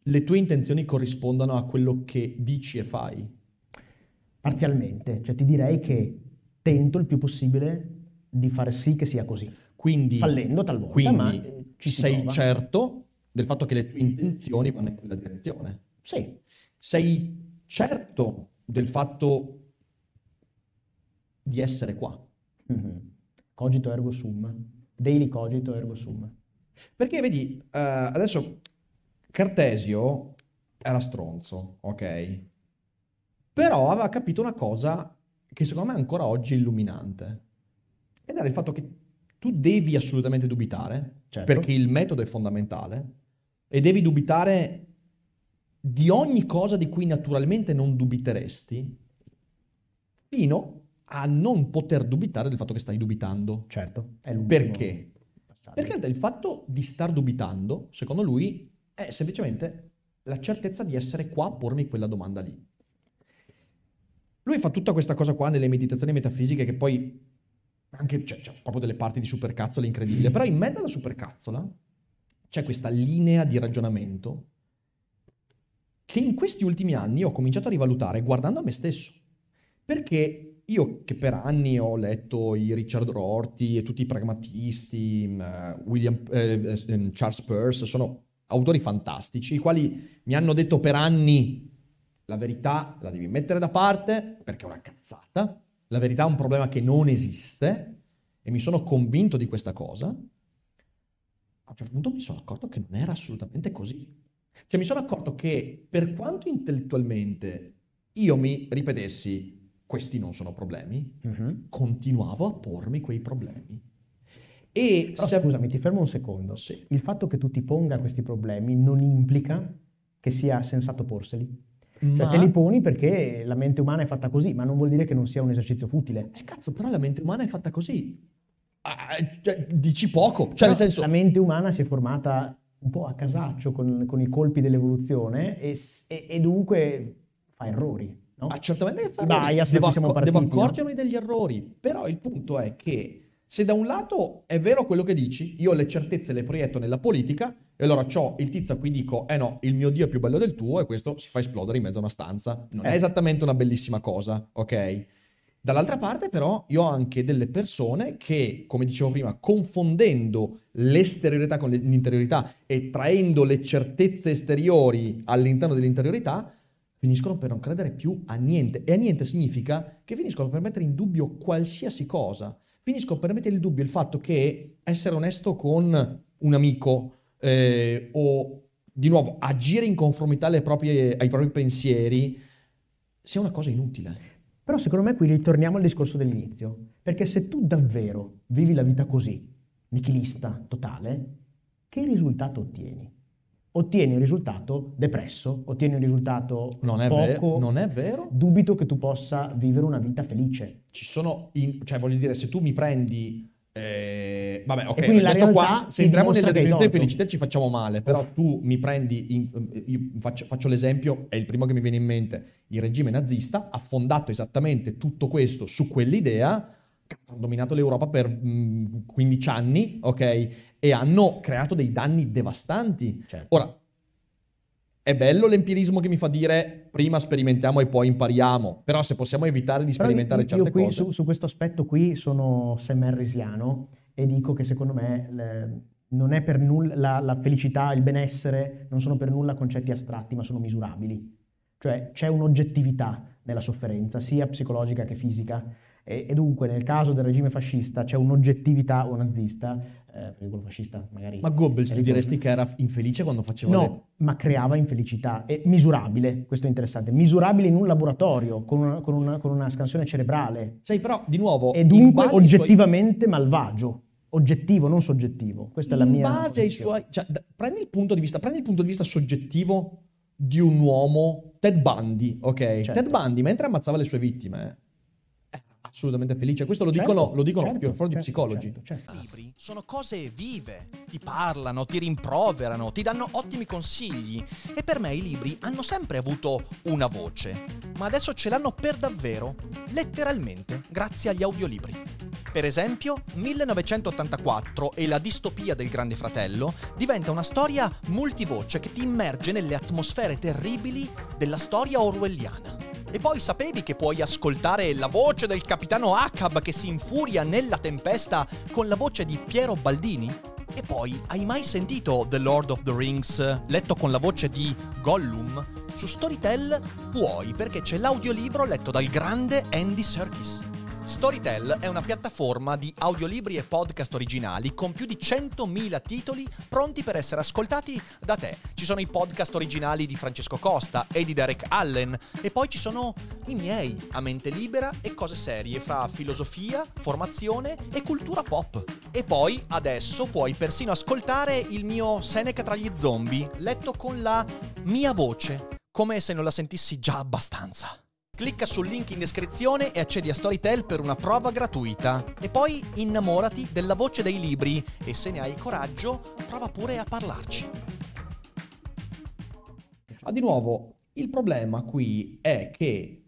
le tue intenzioni corrispondano a quello che dici e fai? Parzialmente, cioè ti direi che tento il più possibile di fare sì che sia così. Quindi, fallendo talvolta, quindi ma ci si sei prova. Certo del fatto che le tue intenzioni vanno in quella direzione? Sì. Sei certo del fatto di essere qua? Mm-hmm. Cogito ergo sum, Daily Cogito ergo sum. Perché vedi, uh, adesso Cartesio era stronzo, ok? Però aveva capito una cosa che secondo me ancora oggi è illuminante. Ed era il fatto che tu devi assolutamente dubitare, certo, perché il metodo è fondamentale, e devi dubitare di ogni cosa di cui naturalmente non dubiteresti, fino a non poter dubitare del fatto che stai dubitando. Certo. È Perché? Passaggio. Perché il fatto di star dubitando, secondo lui, è semplicemente la certezza di essere qua a pormi quella domanda lì. Lui fa tutta questa cosa qua nelle meditazioni metafisiche, che poi anche c'è, c'è proprio delle parti di supercazzola incredibile, però in mezzo alla supercazzola c'è questa linea di ragionamento che in questi ultimi anni ho cominciato a rivalutare guardando a me stesso. Perché io, che per anni ho letto i Richard Rorty e tutti i pragmatisti, uh, William, uh, Charles Peirce, sono autori fantastici, i quali mi hanno detto per anni la verità la devi mettere da parte perché è una cazzata, la verità è un problema che non esiste, e mi sono convinto di questa cosa. A un certo punto mi sono accorto che non era assolutamente così. Cioè mi sono accorto che per quanto intellettualmente io mi ripetessi questi non sono problemi, uh-huh, continuavo a pormi quei problemi. E però, se... scusami, ti fermo un secondo. Sì. Il fatto che tu ti ponga questi problemi non implica che sia sensato porseli. Ma... Cioè, te li poni perché la mente umana è fatta così, ma non vuol dire che non sia un esercizio futile. Eh cazzo, però la mente umana è fatta così. Ah, dici poco. Cioè, però, nel senso... La mente umana si è formata un po' a casaccio con, con i colpi dell'evoluzione e, e, e dunque fa errori. No? Ah, certamente Bias, devo, acc- partiti, devo accorgermi no? degli errori, però il punto è che se da un lato è vero quello che dici, io le certezze le proietto nella politica e allora c'ho il tizio a cui dico eh no, il mio dio è più bello del tuo, e questo si fa esplodere in mezzo a una stanza, non eh. è esattamente una bellissima cosa, ok? Dall'altra parte però io ho anche delle persone che, come dicevo prima, confondendo l'esteriorità con l'interiorità e traendo le certezze esteriori all'interno dell'interiorità, finiscono per non credere più a niente. E a niente significa che finiscono per mettere in dubbio qualsiasi cosa. Finiscono per mettere in dubbio il fatto che essere onesto con un amico eh, o, di nuovo, agire in conformità alle proprie, ai propri pensieri sia una cosa inutile. Però secondo me qui ritorniamo al discorso dell'inizio. Perché se tu davvero vivi la vita così, nichilista, totale, che risultato ottieni? Ottieni un risultato depresso, ottieni un risultato non è poco... Vero, non è vero. Dubito che tu possa vivere una vita felice. Ci sono... In, cioè, voglio dire, se tu mi prendi... Eh, vabbè, ok, questo qua, se entriamo nella definizione di felicità ci facciamo male, però tu mi prendi... In, io faccio, faccio l'esempio, è il primo che mi viene in mente. Il regime nazista ha fondato esattamente tutto questo su quell'idea... hanno dominato l'Europa per mh, quindici anni, ok? E hanno creato dei danni devastanti. Certo. Ora, è bello l'empirismo che mi fa dire prima sperimentiamo e poi impariamo, però se possiamo evitare di però sperimentare io, certe io qui, cose... Su, su questo aspetto qui sono Sam Harrisiano e dico che secondo me le, non è per nulla la, la felicità, il benessere, non sono per nulla concetti astratti, ma sono misurabili. Cioè c'è un'oggettività della sofferenza, sia psicologica che fisica. E, e dunque nel caso del regime fascista c'è un'oggettività o nazista, eh, per quello fascista magari... Ma Goebbels, tu diresti che era infelice quando faceva... No, le... ma creava infelicità, e misurabile, questo è interessante, misurabile in un laboratorio, con una, con una, con una scansione cerebrale. Sai, però, di nuovo... E dunque oggettivamente suoi... malvagio. Oggettivo, non soggettivo. Questa in è la mia... In base ai suoi... Cioè, da, prendi il punto di vista, prendi il punto di vista soggettivo di un uomo... Ted Bundy, ok? Certo. Ted Bundy, mentre ammazzava le sue vittime... È assolutamente felice. Questo lo certo, dicono, lo dicono certo, più certo, di psicologi. Certo, certo. I libri sono cose vive. Ti parlano, ti rimproverano, ti danno ottimi consigli. E per me i libri hanno sempre avuto una voce. Ma adesso ce l'hanno per davvero, letteralmente, grazie agli audiolibri. Per esempio, millenovecentottantaquattro e la distopia del Grande Fratello diventa una storia multivoce che ti immerge nelle atmosfere terribili della storia orwelliana. E poi sapevi che puoi ascoltare la voce del capitano Ahab che si infuria nella tempesta con la voce di Piero Baldini? E poi, hai mai sentito The Lord of the Rings, letto con la voce di Gollum? Su Storytel puoi, perché c'è l'audiolibro letto dal grande Andy Serkis. Storytel è una piattaforma di audiolibri e podcast originali con più di centomila titoli pronti per essere ascoltati da te. Ci sono i podcast originali di Francesco Costa e di Derek Allen, e poi ci sono i miei, a mente libera e cose serie, fra filosofia, formazione e cultura pop. E poi adesso puoi persino ascoltare il mio Seneca tra gli zombie, letto con la mia voce, come se non la sentissi già abbastanza. Clicca sul link in descrizione e accedi a Storytel per una prova gratuita. E poi innamorati della voce dei libri e, se ne hai il coraggio, prova pure a parlarci. Ma di nuovo, il problema qui è che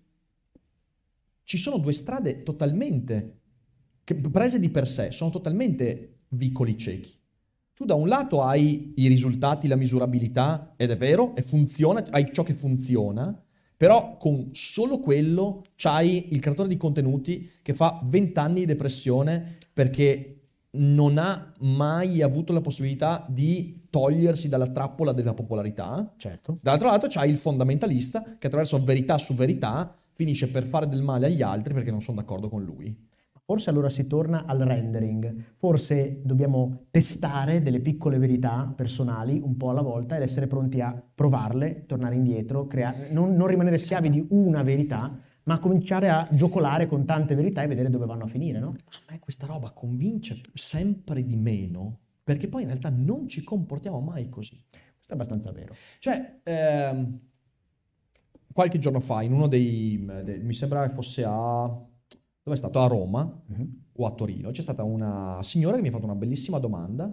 ci sono due strade totalmente, che prese di per sé, sono totalmente vicoli ciechi. Tu da un lato hai i risultati, la misurabilità, ed è vero, e funziona, hai ciò che funziona. Però con solo quello c'hai il creatore di contenuti che fa vent'anni di depressione perché non ha mai avuto la possibilità di togliersi dalla trappola della popolarità. Certo. Dall'altro lato c'hai il fondamentalista che attraverso verità su verità finisce per fare del male agli altri perché non sono d'accordo con lui. Forse allora si torna al rendering, forse dobbiamo testare delle piccole verità personali un po' alla volta ed essere pronti a provarle, tornare indietro, creare, non, non rimanere schiavi di una verità, ma cominciare a giocolare con tante verità e vedere dove vanno a finire, no? A me questa roba convince sempre di meno, perché poi in realtà non ci comportiamo mai così. Questo è abbastanza vero. Cioè, ehm, qualche giorno fa, in uno dei, dei mi sembra che fosse a... dove è stato? A Roma uh-huh. o a Torino, c'è stata una signora che mi ha fatto una bellissima domanda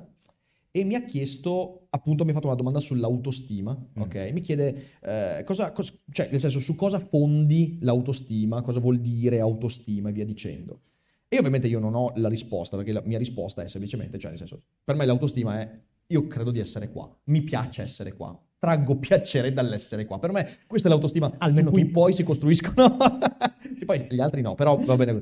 e mi ha chiesto, appunto mi ha fatto una domanda sull'autostima, uh-huh. ok? Mi chiede, eh, cosa, cosa, cioè nel senso, su cosa fondi l'autostima, cosa vuol dire autostima e via dicendo. E ovviamente io non ho la risposta, perché la mia risposta è semplicemente, cioè nel senso, per me l'autostima è, io credo di essere qua, mi piace essere qua, traggo piacere dall'essere qua. Per me questa è l'autostima almeno su cui ti... poi si costruiscono... poi gli altri no, però va bene.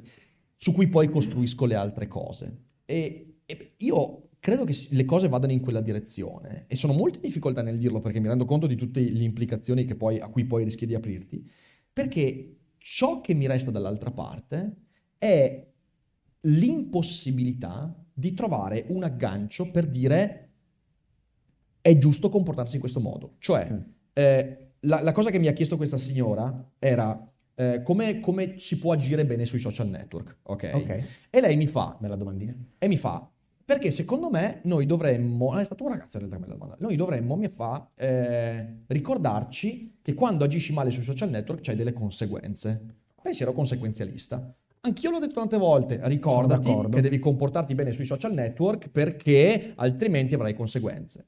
Su cui poi costruisco le altre cose. E, e io credo che le cose vadano in quella direzione. E sono molto in difficoltà nel dirlo perché mi rendo conto di tutte le implicazioni che poi, a cui poi rischi di aprirti. Perché ciò che mi resta dall'altra parte è l'impossibilità di trovare un aggancio per dire... è giusto comportarsi in questo modo. Cioè, mm. eh, la, la cosa che mi ha chiesto questa signora era eh, come, come si può agire bene sui social network, ok? okay. E lei mi fa... Bella domandina. E mi fa, perché secondo me noi dovremmo... Ah, è stato un ragazzo che me l'ha domanda. Noi dovremmo, mi fa, eh, ricordarci che quando agisci male sui social network c'hai delle conseguenze. Pensiero conseguenzialista. Anch'io l'ho detto tante volte, ricordati che devi comportarti bene sui social network perché altrimenti avrai conseguenze.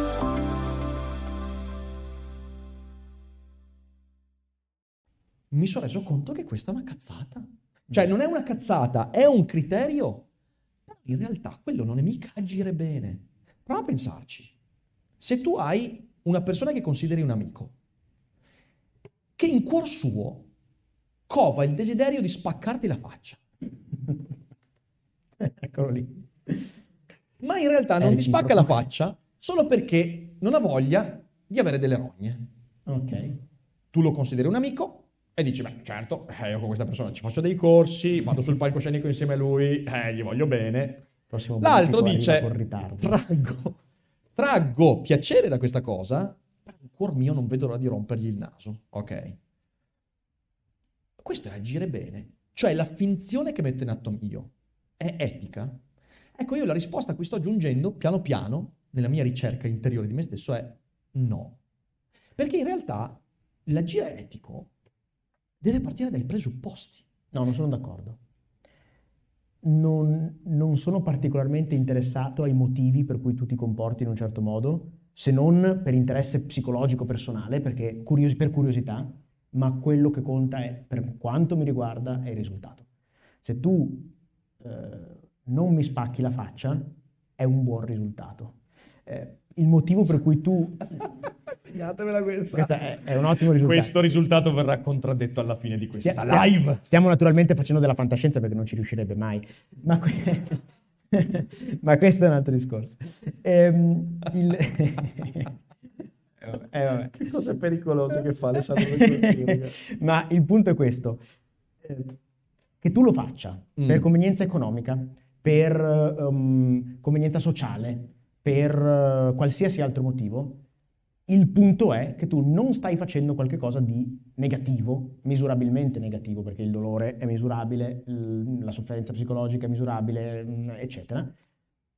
Mi sono reso conto che questa è una cazzata. Cioè non è una cazzata, è un criterio. Però in realtà quello non è mica agire bene. Prova a pensarci. Se tu hai una persona che consideri un amico, che in cuor suo cova il desiderio di spaccarti la faccia. Eccolo lì. Ma in realtà non ti spacca la faccia solo perché non ha voglia di avere delle rogne. Ok. Tu lo consideri un amico e dici, beh, certo, eh, io con questa persona ci faccio dei corsi, vado sul palcoscenico insieme a lui, eh, gli voglio bene. Prossimo. L'altro dice, traggo, traggo piacere da questa cosa, per il cuor mio non vedo l'ora di rompergli il naso. Ok. Questo è agire bene. Cioè la finzione che metto in atto io è etica? Ecco, io la risposta a cui sto aggiungendo, piano piano, nella mia ricerca interiore di me stesso, è no. Perché in realtà l'agire etico deve partire dai presupposti. No, non sono d'accordo. Non, non sono particolarmente interessato ai motivi per cui tu ti comporti in un certo modo, se non per interesse psicologico personale, perché curios- per curiosità, ma quello che conta è, per quanto mi riguarda, è il risultato. Se tu eh, non mi spacchi la faccia, è un buon risultato. Eh, il motivo per cui tu... Segnatemela questa. Questa è, è un ottimo risultato. Questo risultato verrà contraddetto alla fine di questa stiamo, live. Stiamo naturalmente facendo della fantascienza perché non ci riuscirebbe mai. Ma, que... Ma questo è un altro discorso. Ehm, il... eh, vabbè. Che cosa pericolosa che fa Alessandro De Concini. Ma il punto è questo. Che tu lo faccia mm. per convenienza economica, per um, convenienza sociale, per uh, qualsiasi altro motivo, il punto è che tu non stai facendo qualche cosa di negativo, misurabilmente negativo, perché il dolore è misurabile, l- la sofferenza psicologica è misurabile, mh, eccetera,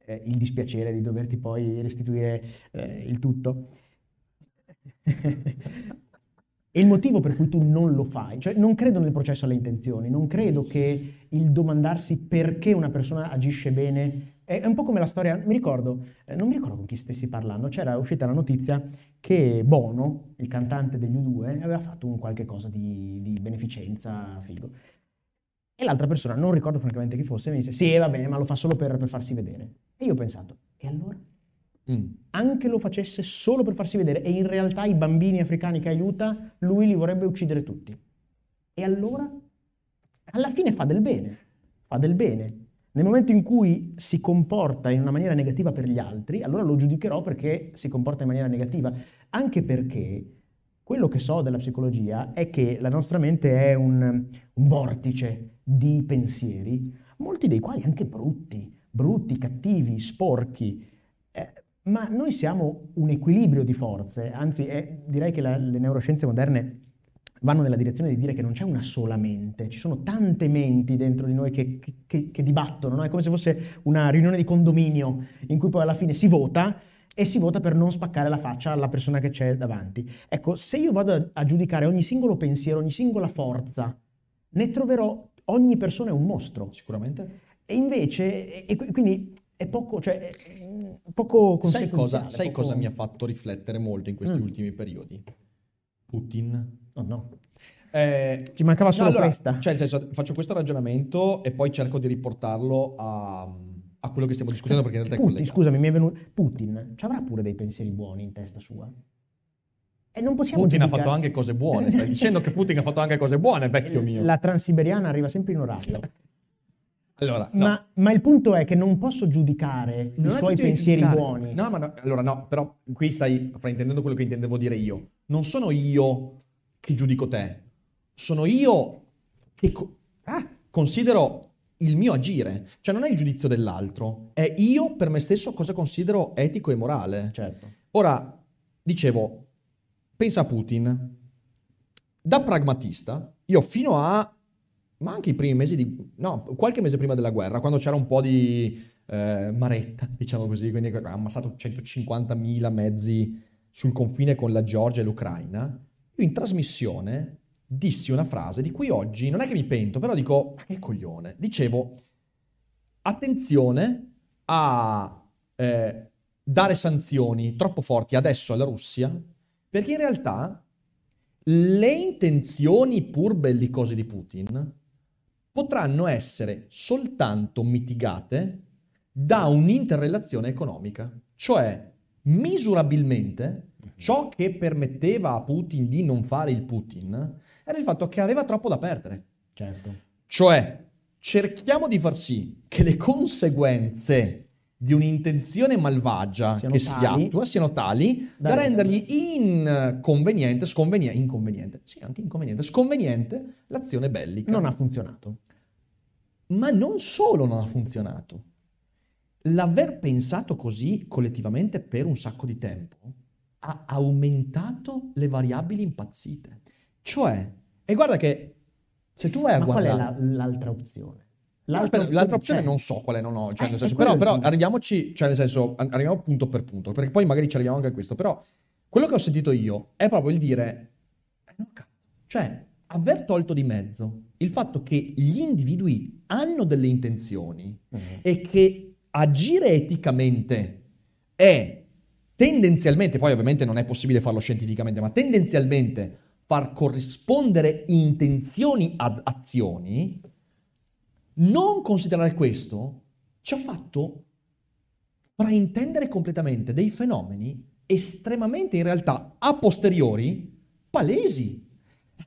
eh, il dispiacere di doverti poi restituire eh, il tutto. E il motivo per cui tu non lo fai, cioè non credo nel processo alle intenzioni, non credo che il domandarsi perché una persona agisce bene, è un po' come la storia, mi ricordo, non mi ricordo con chi stessi parlando, c'era uscita la notizia che Bono, il cantante degli U due, aveva fatto un qualche cosa di, di beneficenza figo. E l'altra persona, non ricordo francamente chi fosse, mi dice, sì, va bene, ma lo fa solo per, per farsi vedere. E io ho pensato, e allora? Mm. Anche lo facesse solo per farsi vedere e in realtà i bambini africani che aiuta, lui li vorrebbe uccidere tutti. E allora? Alla fine fa del bene, fa del bene. Nel momento in cui si comporta in una maniera negativa per gli altri, allora lo giudicherò perché si comporta in maniera negativa. Anche perché quello che so della psicologia è che la nostra mente è un, un vortice di pensieri, molti dei quali anche brutti, brutti, cattivi, sporchi. Eh, ma noi siamo un equilibrio di forze, anzi eh, direi che la, le neuroscienze moderne vanno nella direzione di dire che non c'è una sola mente, ci sono tante menti dentro di noi che, che, che dibattono, no? È come se fosse una riunione di condominio in cui poi alla fine si vota e si vota per non spaccare la faccia alla persona che c'è davanti. Ecco, se io vado a giudicare ogni singolo pensiero, ogni singola forza, ne troverò, ogni persona è un mostro. Sicuramente. E invece, e, e quindi è poco, cioè, è poco conseguenziale. Sai cosa, sai poco... cosa mi ha fatto riflettere molto in questi mm. ultimi periodi? Putin. Oh no, eh, ci mancava solo no, allora, questa. Cioè, nel senso, faccio questo ragionamento e poi cerco di riportarlo a, a quello che stiamo discutendo perché in realtà Putin, è collegato. Scusami, mi è venuto Putin. Ci avrà pure dei pensieri buoni in testa sua? E non possiamo Putin giudicare. Ha fatto anche cose buone. Stai dicendo che Putin ha fatto anche cose buone, vecchio mio. La transiberiana arriva sempre in orario. Allora, no. ma, ma il punto è che non posso giudicare non i suoi pensieri giudicare. buoni. No, ma no, allora no, però qui stai fraintendendo quello che intendevo dire io. Non sono io che giudico te, sono io che co- ah, considero il mio agire, cioè non è il giudizio dell'altro, è io per me stesso cosa considero etico e morale. Certo. Ora, dicevo, pensa a Putin, da pragmatista, io fino a, ma anche i primi mesi di, no, qualche mese prima della guerra, quando c'era un po' di eh, maretta, diciamo così, quindi ha ammazzato centocinquantamila mezzi sul confine con la Georgia e l'Ucraina, io in trasmissione dissi una frase di cui oggi non è che mi pento, però dico, ma che coglione. Dicevo, attenzione a eh, dare sanzioni troppo forti adesso alla Russia, perché in realtà le intenzioni pur bellicose di Putin potranno essere soltanto mitigate da un'interrelazione economica, cioè misurabilmente ciò che permetteva a Putin di non fare il Putin era il fatto che aveva troppo da perdere. Certo. Cioè, cerchiamo di far sì che le conseguenze di un'intenzione malvagia siano che si attua siano tali da, da rendergli inconveniente, sconveniente, inconveniente, sì, anche inconveniente, sconveniente l'azione bellica. Non ha funzionato. Ma non solo non ha funzionato. L'aver pensato così collettivamente per un sacco di tempo ha aumentato le variabili impazzite. Cioè, e guarda che se tu vai a Ma guardare... qual è la, l'altra opzione? L'altra, no, aspetta, l'altra opzione cioè... non so qual è, non ho, cioè, eh, nel senso, però, però arriviamoci, cioè nel senso, arriviamo punto per punto, perché poi magari ci arriviamo anche a questo, però quello che ho sentito io è proprio il dire, cioè aver tolto di mezzo il fatto che gli individui hanno delle intenzioni uh-huh. e che agire eticamente è tendenzialmente, poi ovviamente non è possibile farlo scientificamente, ma tendenzialmente far corrispondere intenzioni ad azioni. Non considerare questo ci ha fatto fraintendere completamente dei fenomeni estremamente, in realtà, a posteriori, palesi.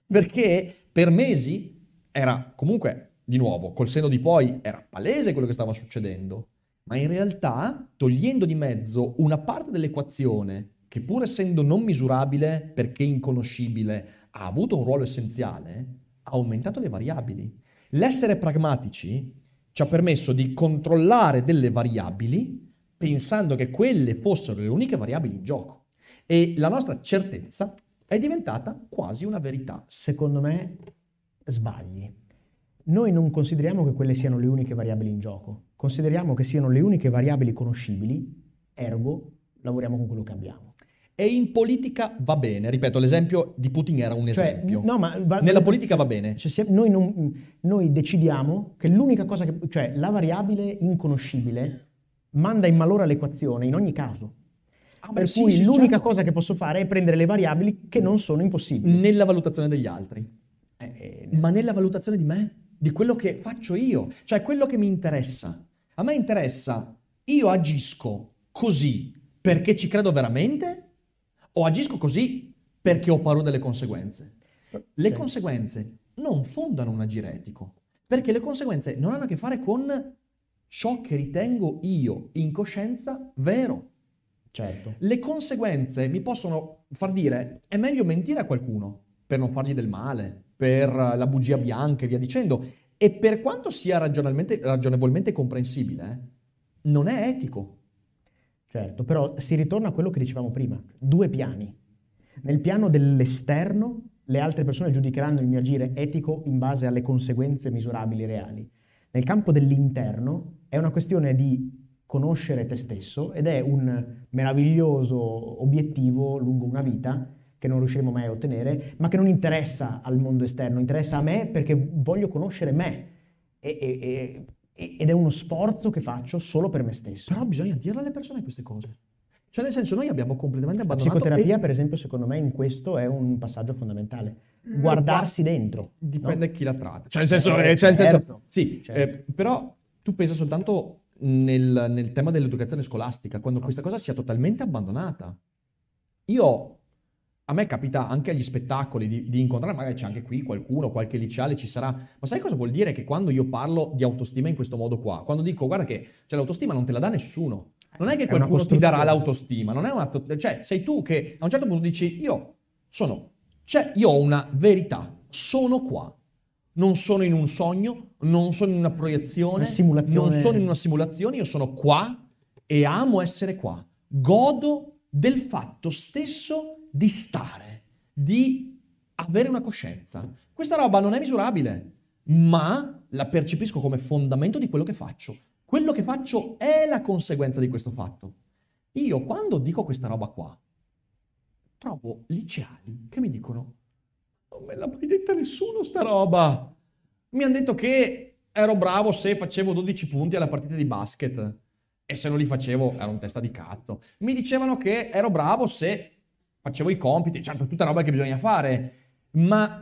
Perché per mesi era comunque, di nuovo, col senno di poi, era palese quello che stava succedendo. Ma in realtà, togliendo di mezzo una parte dell'equazione, che pur essendo non misurabile perché inconoscibile, ha avuto un ruolo essenziale, ha aumentato le variabili. L'essere pragmatici ci ha permesso di controllare delle variabili pensando che quelle fossero le uniche variabili in gioco. E la nostra certezza è diventata quasi una verità. Secondo me sbagli. Noi non consideriamo che quelle siano le uniche variabili in gioco. Consideriamo che siano le uniche variabili conoscibili, ergo lavoriamo con quello che abbiamo. E in politica va bene, ripeto, l'esempio di Putin era un cioè, esempio. No, ma va, nella politica va bene. Cioè, se noi, non, noi decidiamo che l'unica cosa che, cioè la variabile inconoscibile manda in malora l'equazione in ogni caso. Ah, per sì, cui sì, l'unica certo. cosa che posso fare è prendere le variabili che non sono impossibili. Nella valutazione degli altri. Eh, eh. Ma nella valutazione di me, di quello che faccio io, cioè quello che mi interessa. A me interessa, io agisco così perché ci credo veramente? O agisco così perché ho paura delle conseguenze. Le sì. conseguenze non fondano un agire etico, perché le conseguenze non hanno a che fare con ciò che ritengo io in coscienza vero. Certo. Le conseguenze mi possono far dire è meglio mentire a qualcuno per non fargli del male, per la bugia bianca e via dicendo. E per quanto sia ragionevolmente comprensibile, non è etico. Certo, però si ritorna a quello che dicevamo prima, due piani. Nel piano dell'esterno le altre persone giudicheranno il mio agire etico in base alle conseguenze misurabili reali. Nel campo dell'interno è una questione di conoscere te stesso ed è un meraviglioso obiettivo lungo una vita che non riusciremo mai a ottenere, ma che non interessa al mondo esterno, interessa a me perché voglio conoscere me. E... e, e Ed è uno sforzo che faccio solo per me stesso. Però bisogna dirle alle persone queste cose. Cioè nel senso, noi abbiamo completamente abbandonato... La psicoterapia, e... per esempio, secondo me in questo è un passaggio fondamentale. Guardarsi fa... dentro. Dipende da no? chi la tratta. Cioè nel senso... Eh, eh, cioè, nel senso certo. Sì, certo. Eh, però tu pensa soltanto nel, nel tema dell'educazione scolastica, quando no. questa cosa sia totalmente abbandonata. Io... A me capita anche agli spettacoli di, di incontrare, magari c'è anche qui qualcuno, qualche liceale ci sarà, ma sai cosa vuol dire che quando io parlo di autostima in questo modo qua, quando dico guarda che cioè, l'autostima non te la dà nessuno, non è che è qualcuno ti darà l'autostima, non è una, cioè sei tu che a un certo punto dici io sono, cioè io ho una verità, sono qua, non sono in un sogno, non sono in una proiezione, una non sono in una simulazione, io sono qua e amo essere qua, godo del fatto stesso di stare, di avere una coscienza. Questa roba non è misurabile, ma la percepisco come fondamento di quello che faccio. Quello che faccio è la conseguenza di questo fatto. Io quando dico questa roba qua, trovo liceali che mi dicono non me l'ha mai detta nessuno sta roba. Mi hanno detto che ero bravo se facevo dodici punti alla partita di basket e se non li facevo ero un testa di cazzo. Mi dicevano che ero bravo se... facevo i compiti, certo, tutta roba che bisogna fare, ma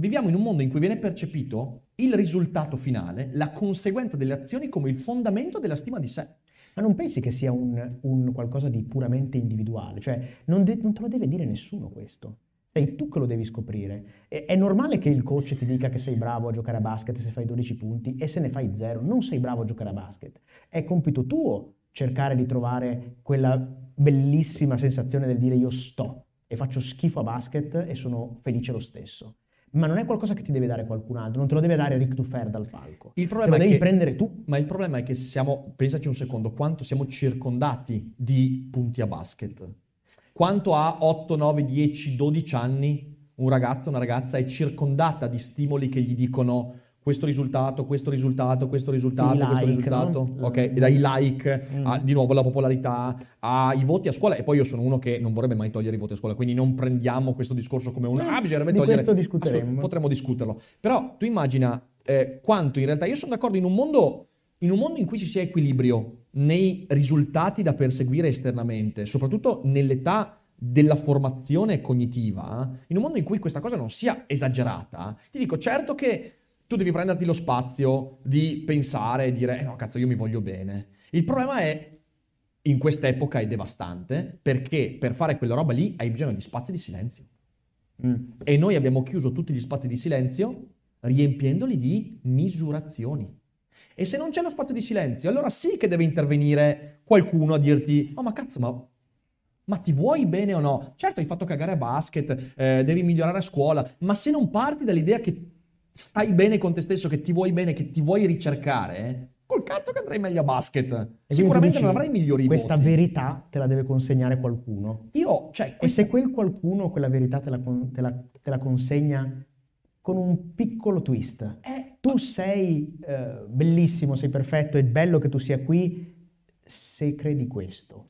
viviamo in un mondo in cui viene percepito il risultato finale, la conseguenza delle azioni, come il fondamento della stima di sé. Ma non pensi che sia un, un qualcosa di puramente individuale? Cioè, non, de- non te lo deve dire nessuno questo. Sei tu che lo devi scoprire. E- è normale che il coach ti dica che sei bravo a giocare a basket se fai dodici punti e se ne fai zero. Non sei bravo a giocare a basket. È compito tuo cercare di trovare quella bellissima sensazione del dire io sto e faccio schifo a basket e sono felice lo stesso. Ma non è qualcosa che ti deve dare qualcun altro, non te lo deve dare Ric Dufer dal palco. Il problema te lo devi è che, prendere tu. Ma il problema è che siamo, pensaci un secondo, quanto siamo circondati di punti a basket. Quanto a otto, nove, dieci, dodici anni un ragazzo, una ragazza è circondata di stimoli che gli dicono questo risultato, questo risultato, questo risultato, like, questo risultato. No? Ok, e dai like, mm. a, di nuovo la popolarità, ai voti a scuola. E poi io sono uno che non vorrebbe mai togliere i voti a scuola, quindi non prendiamo questo discorso come un... Mm. Ah, bisognerebbe togliere... Di questo discuteremo. Potremmo discuterlo. Però tu immagina eh, quanto in realtà... Io sono d'accordo in un mondo in un mondo in cui ci sia equilibrio nei risultati da perseguire esternamente, soprattutto nell'età della formazione cognitiva, in un mondo in cui questa cosa non sia esagerata, ti dico certo che tu devi prenderti lo spazio di pensare e dire eh no, cazzo, io mi voglio bene. Il problema è, in quest'epoca è devastante, perché per fare quella roba lì hai bisogno di spazi di silenzio. Mm. E noi abbiamo chiuso tutti gli spazi di silenzio riempiendoli di misurazioni. E se non c'è lo spazio di silenzio, allora sì che deve intervenire qualcuno a dirti oh ma cazzo, ma... ma ti vuoi bene o no? Certo, hai fatto cagare a basket, eh, devi migliorare a scuola, ma se non parti dall'idea che stai bene con te stesso, che ti vuoi bene, che ti vuoi ricercare, col cazzo che andrai meglio a basket. E sicuramente dici, non avrai migliori questa voti. Verità te la deve consegnare qualcuno. Io, cioè, questa... E se quel qualcuno quella verità te la, con, te la, te la consegna con un piccolo twist. Eh, tu sei eh, bellissimo, sei perfetto, è bello che tu sia qui se credi questo.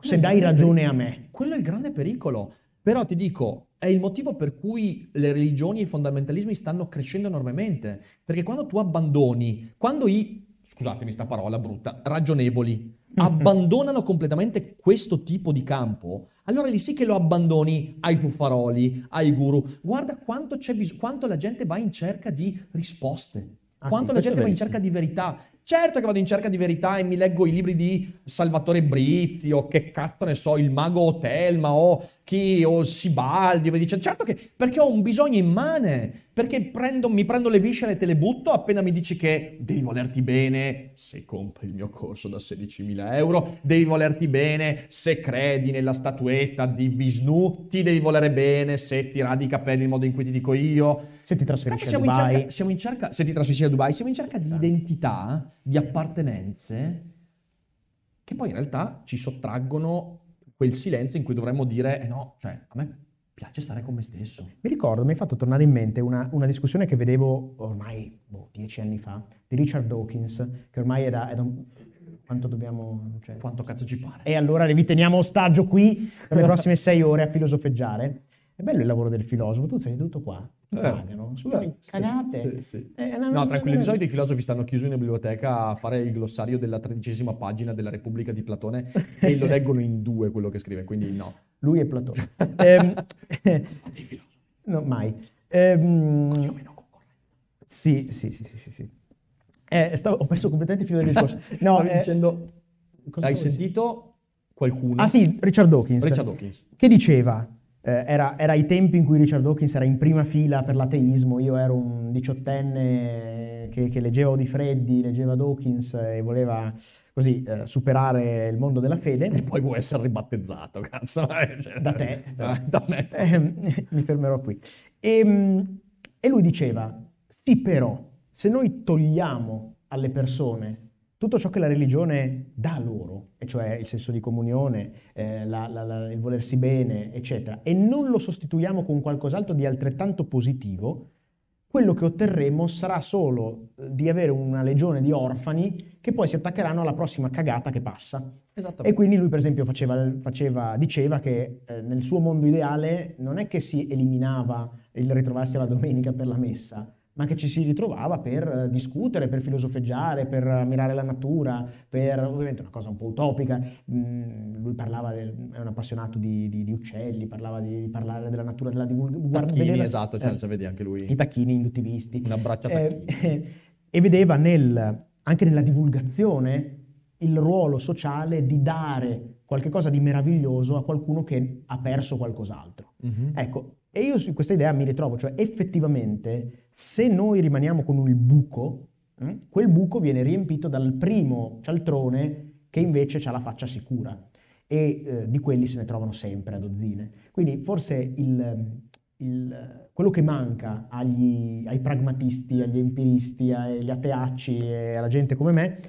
Se dai ragione pericolo. A me. Quello è il grande pericolo. Però ti dico, è il motivo per cui le religioni e i fondamentalismi stanno crescendo enormemente. Perché quando tu abbandoni, quando i, scusatemi sta parola brutta, ragionevoli, abbandonano completamente questo tipo di campo, allora lì sì che lo abbandoni ai fuffaroli, ai guru. Guarda quanto, c'è bis- quanto la gente va in cerca di risposte, ah, quanto sì, la gente va in cerca di verità. Certo che vado in cerca di verità e mi leggo i libri di Salvatore Brizzi o che cazzo ne so, il mago Telma o chi o Sibaldi, e dice certo che perché ho un bisogno immane, perché prendo, mi prendo le viscere e te le butto appena mi dici che devi volerti bene se compri il mio corso da sedicimila euro, devi volerti bene se credi nella statuetta di Vishnu, ti devi volere bene se ti radi i capelli nel modo in cui ti dico io. Se ti trasferisci Cazzo, a Dubai. In cerca, siamo in cerca, se ti trasferisci a Dubai, siamo in cerca di sì. identità, di appartenenze, che poi in realtà ci sottraggono quel silenzio in cui dovremmo dire, eh no, cioè a me piace stare con me stesso. Mi ricordo, mi hai fatto tornare in mente una, una discussione che vedevo ormai boh, dieci anni fa, di Richard Dawkins, che ormai è da... È da un, quanto dobbiamo... Cioè, quanto cazzo ci pare. E allora vi teniamo ostaggio qui per le prossime sei ore a filosofeggiare. È bello il lavoro del filosofo, tu sei seduto qua. Pagano, eh, cagate. Sì, sì, sì. Eh, no, no, tranquilli, di solito i filosofi stanno chiusi in una biblioteca a fare il glossario della tredicesima pagina della Repubblica di Platone e lo leggono in due quello che scrive, quindi no. Lui è Platone. ehm, no, mai. Ehm, Così o meno concorrenza. Sì, sì, sì, sì, sì. sì. Eh, stavo, ho perso completamente il filo del discorso. No, eh, dicendo, hai sentito qualcuno? Ah sì, Richard Dawkins. Richard Dawkins. Che diceva... Era, era ai tempi in cui Richard Dawkins era in prima fila per l'ateismo, io ero un diciottenne che, che leggeva Odifreddi, leggeva Dawkins e voleva così eh, superare il mondo della fede. E poi vuoi essere ribattezzato, cazzo. Cioè, da te. Da, da me. Eh, mi fermerò qui. E, e lui diceva, sì però, se noi togliamo alle persone tutto ciò che la religione dà loro, e cioè il senso di comunione, eh, la, la, la, il volersi bene, eccetera, e non lo sostituiamo con qualcos'altro di altrettanto positivo, quello che otterremo sarà solo di avere una legione di orfani che poi si attaccheranno alla prossima cagata che passa. E quindi lui, per esempio, faceva, faceva, diceva che eh, nel suo mondo ideale non è che si eliminava il ritrovarsi alla domenica per la messa, ma che ci si ritrovava per discutere, per filosofeggiare, per ammirare la natura, per ovviamente una cosa un po' utopica. Mm, lui parlava, del, è un appassionato di, di, di uccelli, parlava di, di parlare della natura, della divulgazione. Tacchini, vedeva, esatto, cioè, eh, cioè, vedi anche lui. I tacchini induttivisti. Un abbraccio a tacchini. Eh, e vedeva nel, anche nella divulgazione il ruolo sociale di dare qualche cosa di meraviglioso a qualcuno che ha perso qualcos'altro. Mm-hmm. Ecco, e io su questa idea mi ritrovo, cioè effettivamente... Se noi rimaniamo con il buco, eh, quel buco viene riempito dal primo cialtrone che invece ha la faccia sicura, e eh, di quelli se ne trovano sempre a dozzine. Quindi forse il, il, quello che manca agli, ai pragmatisti, agli empiristi, agli ateacci e alla gente come me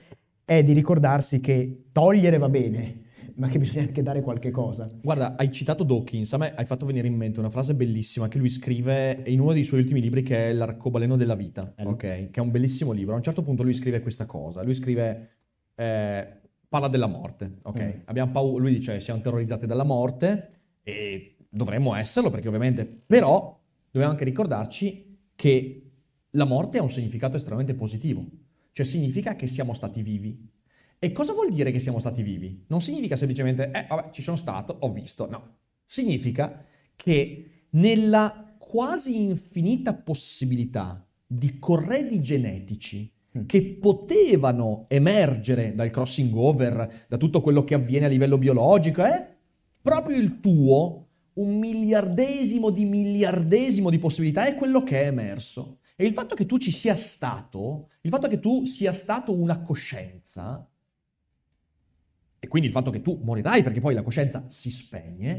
è di ricordarsi che togliere va bene, ma che bisogna anche dare qualche cosa. Guarda, hai citato Dawkins, a me hai fatto venire in mente una frase bellissima che lui scrive in uno dei suoi ultimi libri, che è L'arcobaleno della vita, eh. ok? Che è un bellissimo libro. A un certo punto lui scrive questa cosa, lui scrive, eh, parla della morte, ok? Mm. Abbiamo paura, lui dice, siamo terrorizzati dalla morte, e dovremmo esserlo, perché ovviamente, però dobbiamo anche ricordarci che la morte ha un significato estremamente positivo, cioè significa che siamo stati vivi. E cosa vuol dire che siamo stati vivi? Non significa semplicemente, eh, vabbè, ci sono stato, ho visto, no. Significa che nella quasi infinita possibilità di corredi genetici mm. che potevano emergere dal crossing over, da tutto quello che avviene a livello biologico, eh, proprio il tuo, un miliardesimo di miliardesimo di possibilità è quello che è emerso. E il fatto che tu ci sia stato, il fatto che tu sia stato una coscienza... E quindi il fatto che tu morirai, perché poi la coscienza si spegne,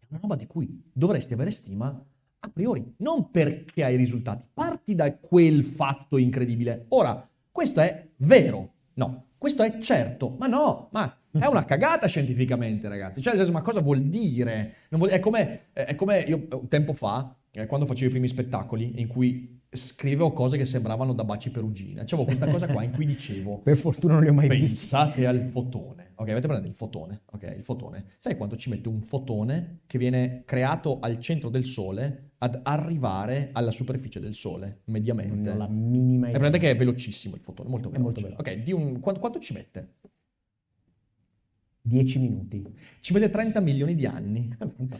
è una roba di cui dovresti avere stima a priori, non perché hai risultati. Parti da quel fatto incredibile. Ora, questo è vero, no, questo è certo, ma no, ma è una cagata scientificamente, ragazzi. Cioè, ma cosa vuol dire? Non vuol... È come, è come io un tempo fa, quando facevo i primi spettacoli, in cui... scrivevo cose che sembravano da baci perugina. C'avevo questa cosa qua in cui dicevo... per fortuna non li ho mai visti. Pensate al fotone. Ok, avete parlato del fotone. Ok, il fotone. Sai quanto ci mette un fotone che viene creato al centro del Sole ad arrivare alla superficie del Sole, mediamente? Non ho la minima idea. È veramente che è velocissimo il fotone, molto veloce. Molto veloce. Ok, di un, quanto, quanto ci mette? dieci minuti. Ci mette trenta milioni di anni,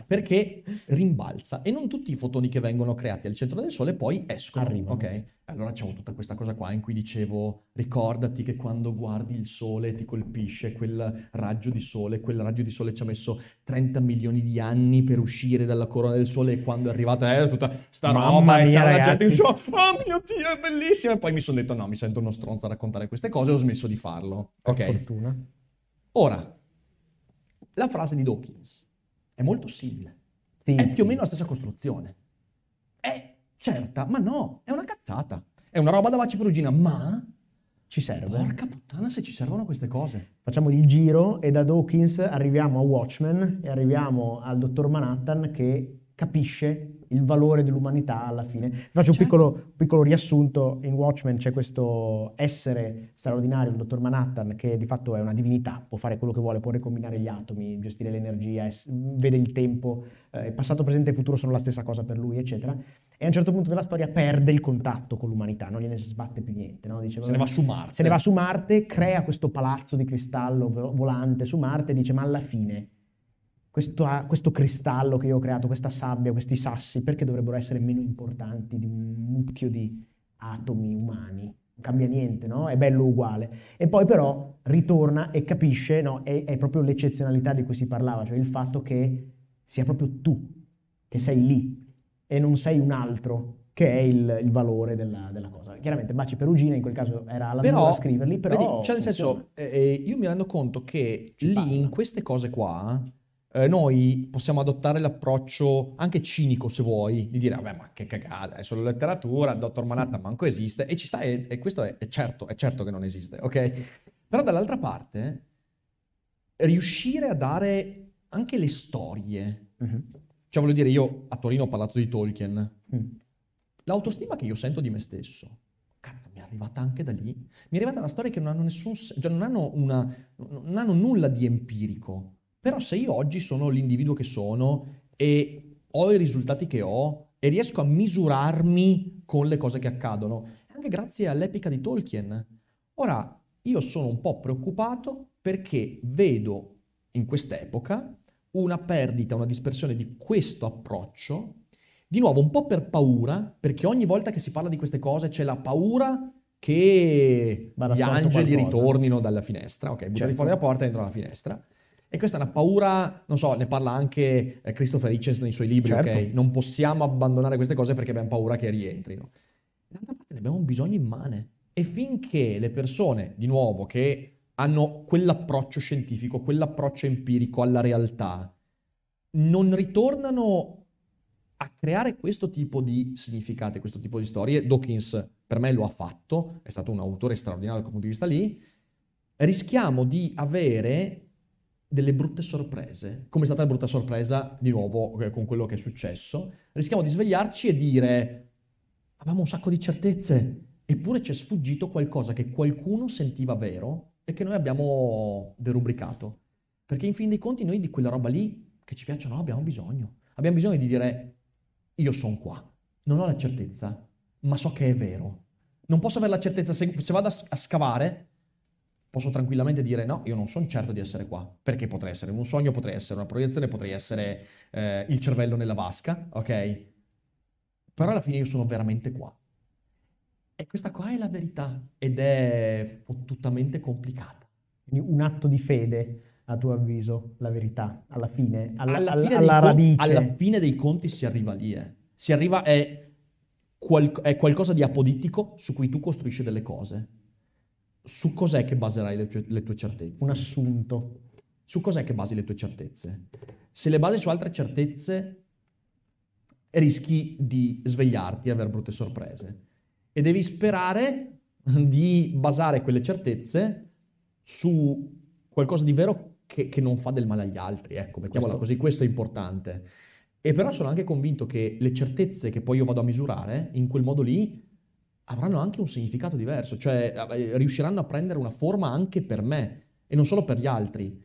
perché rimbalza, e non tutti i fotoni che vengono creati al centro del Sole poi escono. Arrivano. Ok? Allora c'è tutta questa cosa qua in cui dicevo, ricordati che quando guardi il Sole ti colpisce quel raggio di Sole, quel raggio di Sole ci ha messo trenta milioni di anni per uscire dalla corona del Sole, e quando è arrivata era tutta sta roba, e c'era la gente in show, oh mio Dio, è bellissima! E poi mi sono detto, no, mi sento uno stronzo a raccontare queste cose, e ho smesso di farlo. Ok? Per fortuna. Ora... la frase di Dawkins è molto simile, sì, è più sì. o meno la stessa costruzione, è certa, ma no, è una cazzata, è una roba da baci perugina, ma ci serve. Porca puttana se ci servono queste cose. Facciamo il giro e da Dawkins arriviamo a Watchmen e arriviamo al Dottor Manhattan che capisce il valore dell'umanità alla fine. Faccio certo. un piccolo, piccolo riassunto. In Watchmen c'è questo essere straordinario, il Dottor Manhattan, che di fatto è una divinità, può fare quello che vuole, può ricombinare gli atomi, gestire l'energia, è, vede il tempo, eh, passato, presente e futuro sono la stessa cosa per lui, eccetera. E a un certo punto della storia perde il contatto con l'umanità, non gliene si sbatte più niente. No? Dice, se ne va su Marte. Se ne va su Marte, crea questo palazzo di cristallo volante su Marte e dice, ma alla fine... Questo, questo cristallo che io ho creato, questa sabbia, questi sassi, perché dovrebbero essere meno importanti di un mucchio di atomi umani? Non cambia niente, no? È bello uguale. E poi però ritorna e capisce, no? È, è proprio l'eccezionalità di cui si parlava, cioè il fatto che sia proprio tu, che sei lì, e non sei un altro, che è il, il valore della, della cosa. Chiaramente baci perugina, in quel caso era alla mia a scriverli, però... Vedi, cioè nel senso, eh, io mi rendo conto che Ci lì, parla. in queste cose qua... Eh, noi possiamo adottare l'approccio anche cinico, se vuoi, di dire vabbè, ma che cagata, è solo letteratura, il Dottor Manhattan manco esiste, e ci sta, e, e questo è, è certo è certo che non esiste, ok? Però dall'altra parte riuscire a dare anche le storie, uh-huh. cioè voglio dire, io a Torino ho parlato di Tolkien, uh-huh. l'autostima che io sento di me stesso, cazzo, mi è arrivata anche da lì, mi è arrivata una storia che non hanno nessun, cioè non hanno una, non hanno nulla di empirico. Però se io oggi sono l'individuo che sono e ho i risultati che ho e riesco a misurarmi con le cose che accadono, anche grazie all'epica di Tolkien. Ora, io sono un po' preoccupato perché vedo in quest'epoca una perdita, una dispersione di questo approccio, di nuovo un po' per paura, perché ogni volta che si parla di queste cose c'è la paura che gli angeli qualcosa. ritornino dalla finestra, ok, buttati certo. fuori la porta e dentro la finestra. E questa è una paura, non so, ne parla anche Christopher Hitchens nei suoi libri, certo. ok? Non possiamo abbandonare queste cose perché abbiamo paura che rientrino. D'altra parte ne abbiamo un bisogno immane. E finché le persone, di nuovo, che hanno quell'approccio scientifico, quell'approccio empirico alla realtà, non ritornano a creare questo tipo di significati, questo tipo di storie, Dawkins per me lo ha fatto, è stato un autore straordinario dal punto di vista lì, rischiamo di avere delle brutte sorprese, come è stata la brutta sorpresa di nuovo con quello che è successo. Rischiamo di svegliarci e dire avevamo un sacco di certezze, eppure ci è sfuggito qualcosa che qualcuno sentiva vero e che noi abbiamo derubricato, perché in fin dei conti noi di quella roba lì, che ci piaccia o no, abbiamo bisogno abbiamo bisogno di dire io sono qua, non ho la certezza ma so che è vero. Non posso avere la certezza, se, se vado a, a scavare posso tranquillamente dire no, io non sono certo di essere qua, perché potrei essere un sogno, potrei essere una proiezione, potrei essere eh, il cervello nella vasca, ok? Però alla fine io sono veramente qua. E questa qua è la verità, ed è fottutamente complicata. Quindi un atto di fede, a tuo avviso, la verità, alla fine, alla, alla, fine alla, alla radice. Conti, alla fine dei conti si arriva lì, eh. Si arriva, è, qual- è qualcosa di apodittico su cui tu costruisci delle cose. Su cos'è che baserai le tue, le tue certezze? Un assunto. Su cos'è che basi le tue certezze? Se le basi su altre certezze rischi di svegliarti e avere brutte sorprese. E devi sperare di basare quelle certezze su qualcosa di vero che, che non fa del male agli altri. Ecco, mettiamola questo. così, questo è importante. E però sono anche convinto che le certezze che poi io vado a misurare in quel modo lì avranno anche un significato diverso, cioè riusciranno a prendere una forma anche per me e non solo per gli altri.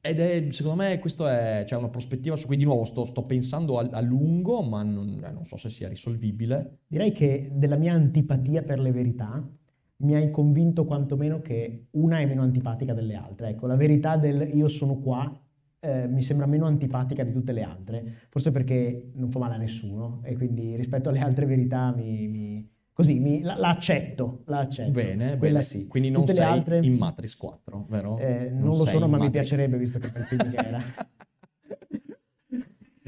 Ed è, secondo me, questa è cioè una prospettiva su cui di nuovo sto, sto pensando a, a lungo, ma non, non so se sia risolvibile. Direi che della mia antipatia per le verità mi hai convinto quantomeno che una è meno antipatica delle altre. Ecco, la verità del io sono qua Eh, mi sembra meno antipatica di tutte le altre, forse perché non fa male a nessuno e quindi rispetto alle altre verità mi, mi così mi la, la accetto, la accetto. Bene, bene. Sì. Quindi non tutte sei altre, in Matrix quattro, vero? Eh, non, non lo sono, ma Matrix. Mi piacerebbe, visto che per film era.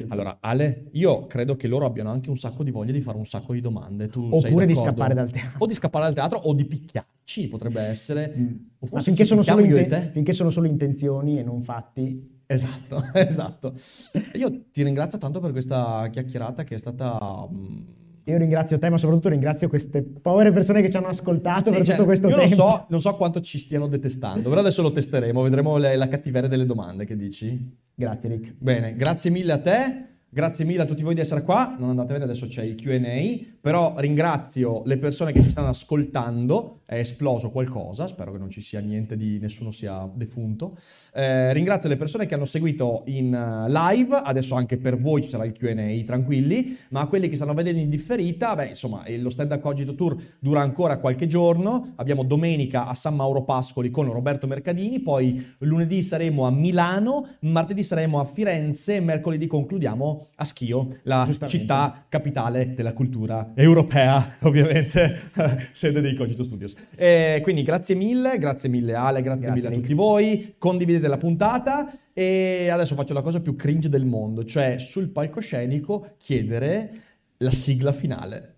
Allora, Ale, io credo che loro abbiano anche un sacco di voglia di fare un sacco di domande. Tu Oppure sei d'accordo? di scappare dal teatro. O di scappare dal teatro o di picchiarci, potrebbe essere. Mm. O forse finché sono solo io inten- e te. Finché sono solo intenzioni e non fatti. Esatto, esatto. Io ti ringrazio tanto per questa chiacchierata che è stata... Io ringrazio te, ma soprattutto ringrazio queste povere persone che ci hanno ascoltato sì, per cioè, tutto questo io tempo. Io non so, non so quanto ci stiano detestando, però adesso lo testeremo, vedremo le, la cattiveria delle domande, che dici? Grazie, Rick. Bene, grazie mille a te, grazie mille a tutti voi di essere qua. Non andate a vedere, adesso c'è il Q and A, però ringrazio le persone che ci stanno ascoltando, è esploso qualcosa, spero che non ci sia niente di, nessuno sia defunto. Eh, ringrazio le persone che hanno seguito in live, adesso anche per voi ci sarà il Q and A, tranquilli, ma a quelli che stanno vedendo in differita, beh, insomma, lo stand-up Cogito Tour dura ancora qualche giorno, abbiamo domenica a San Mauro Pascoli con Roberto Mercadini, poi lunedì saremo a Milano, martedì saremo a Firenze, mercoledì concludiamo a Schio, la città capitale della cultura europea, ovviamente, sede dei Cogito Studios. E quindi grazie mille, grazie mille Ale, grazie, grazie mille a tutti Nick. voi, condividete la puntata e adesso faccio la cosa più cringe del mondo, cioè sul palcoscenico chiedere la sigla finale.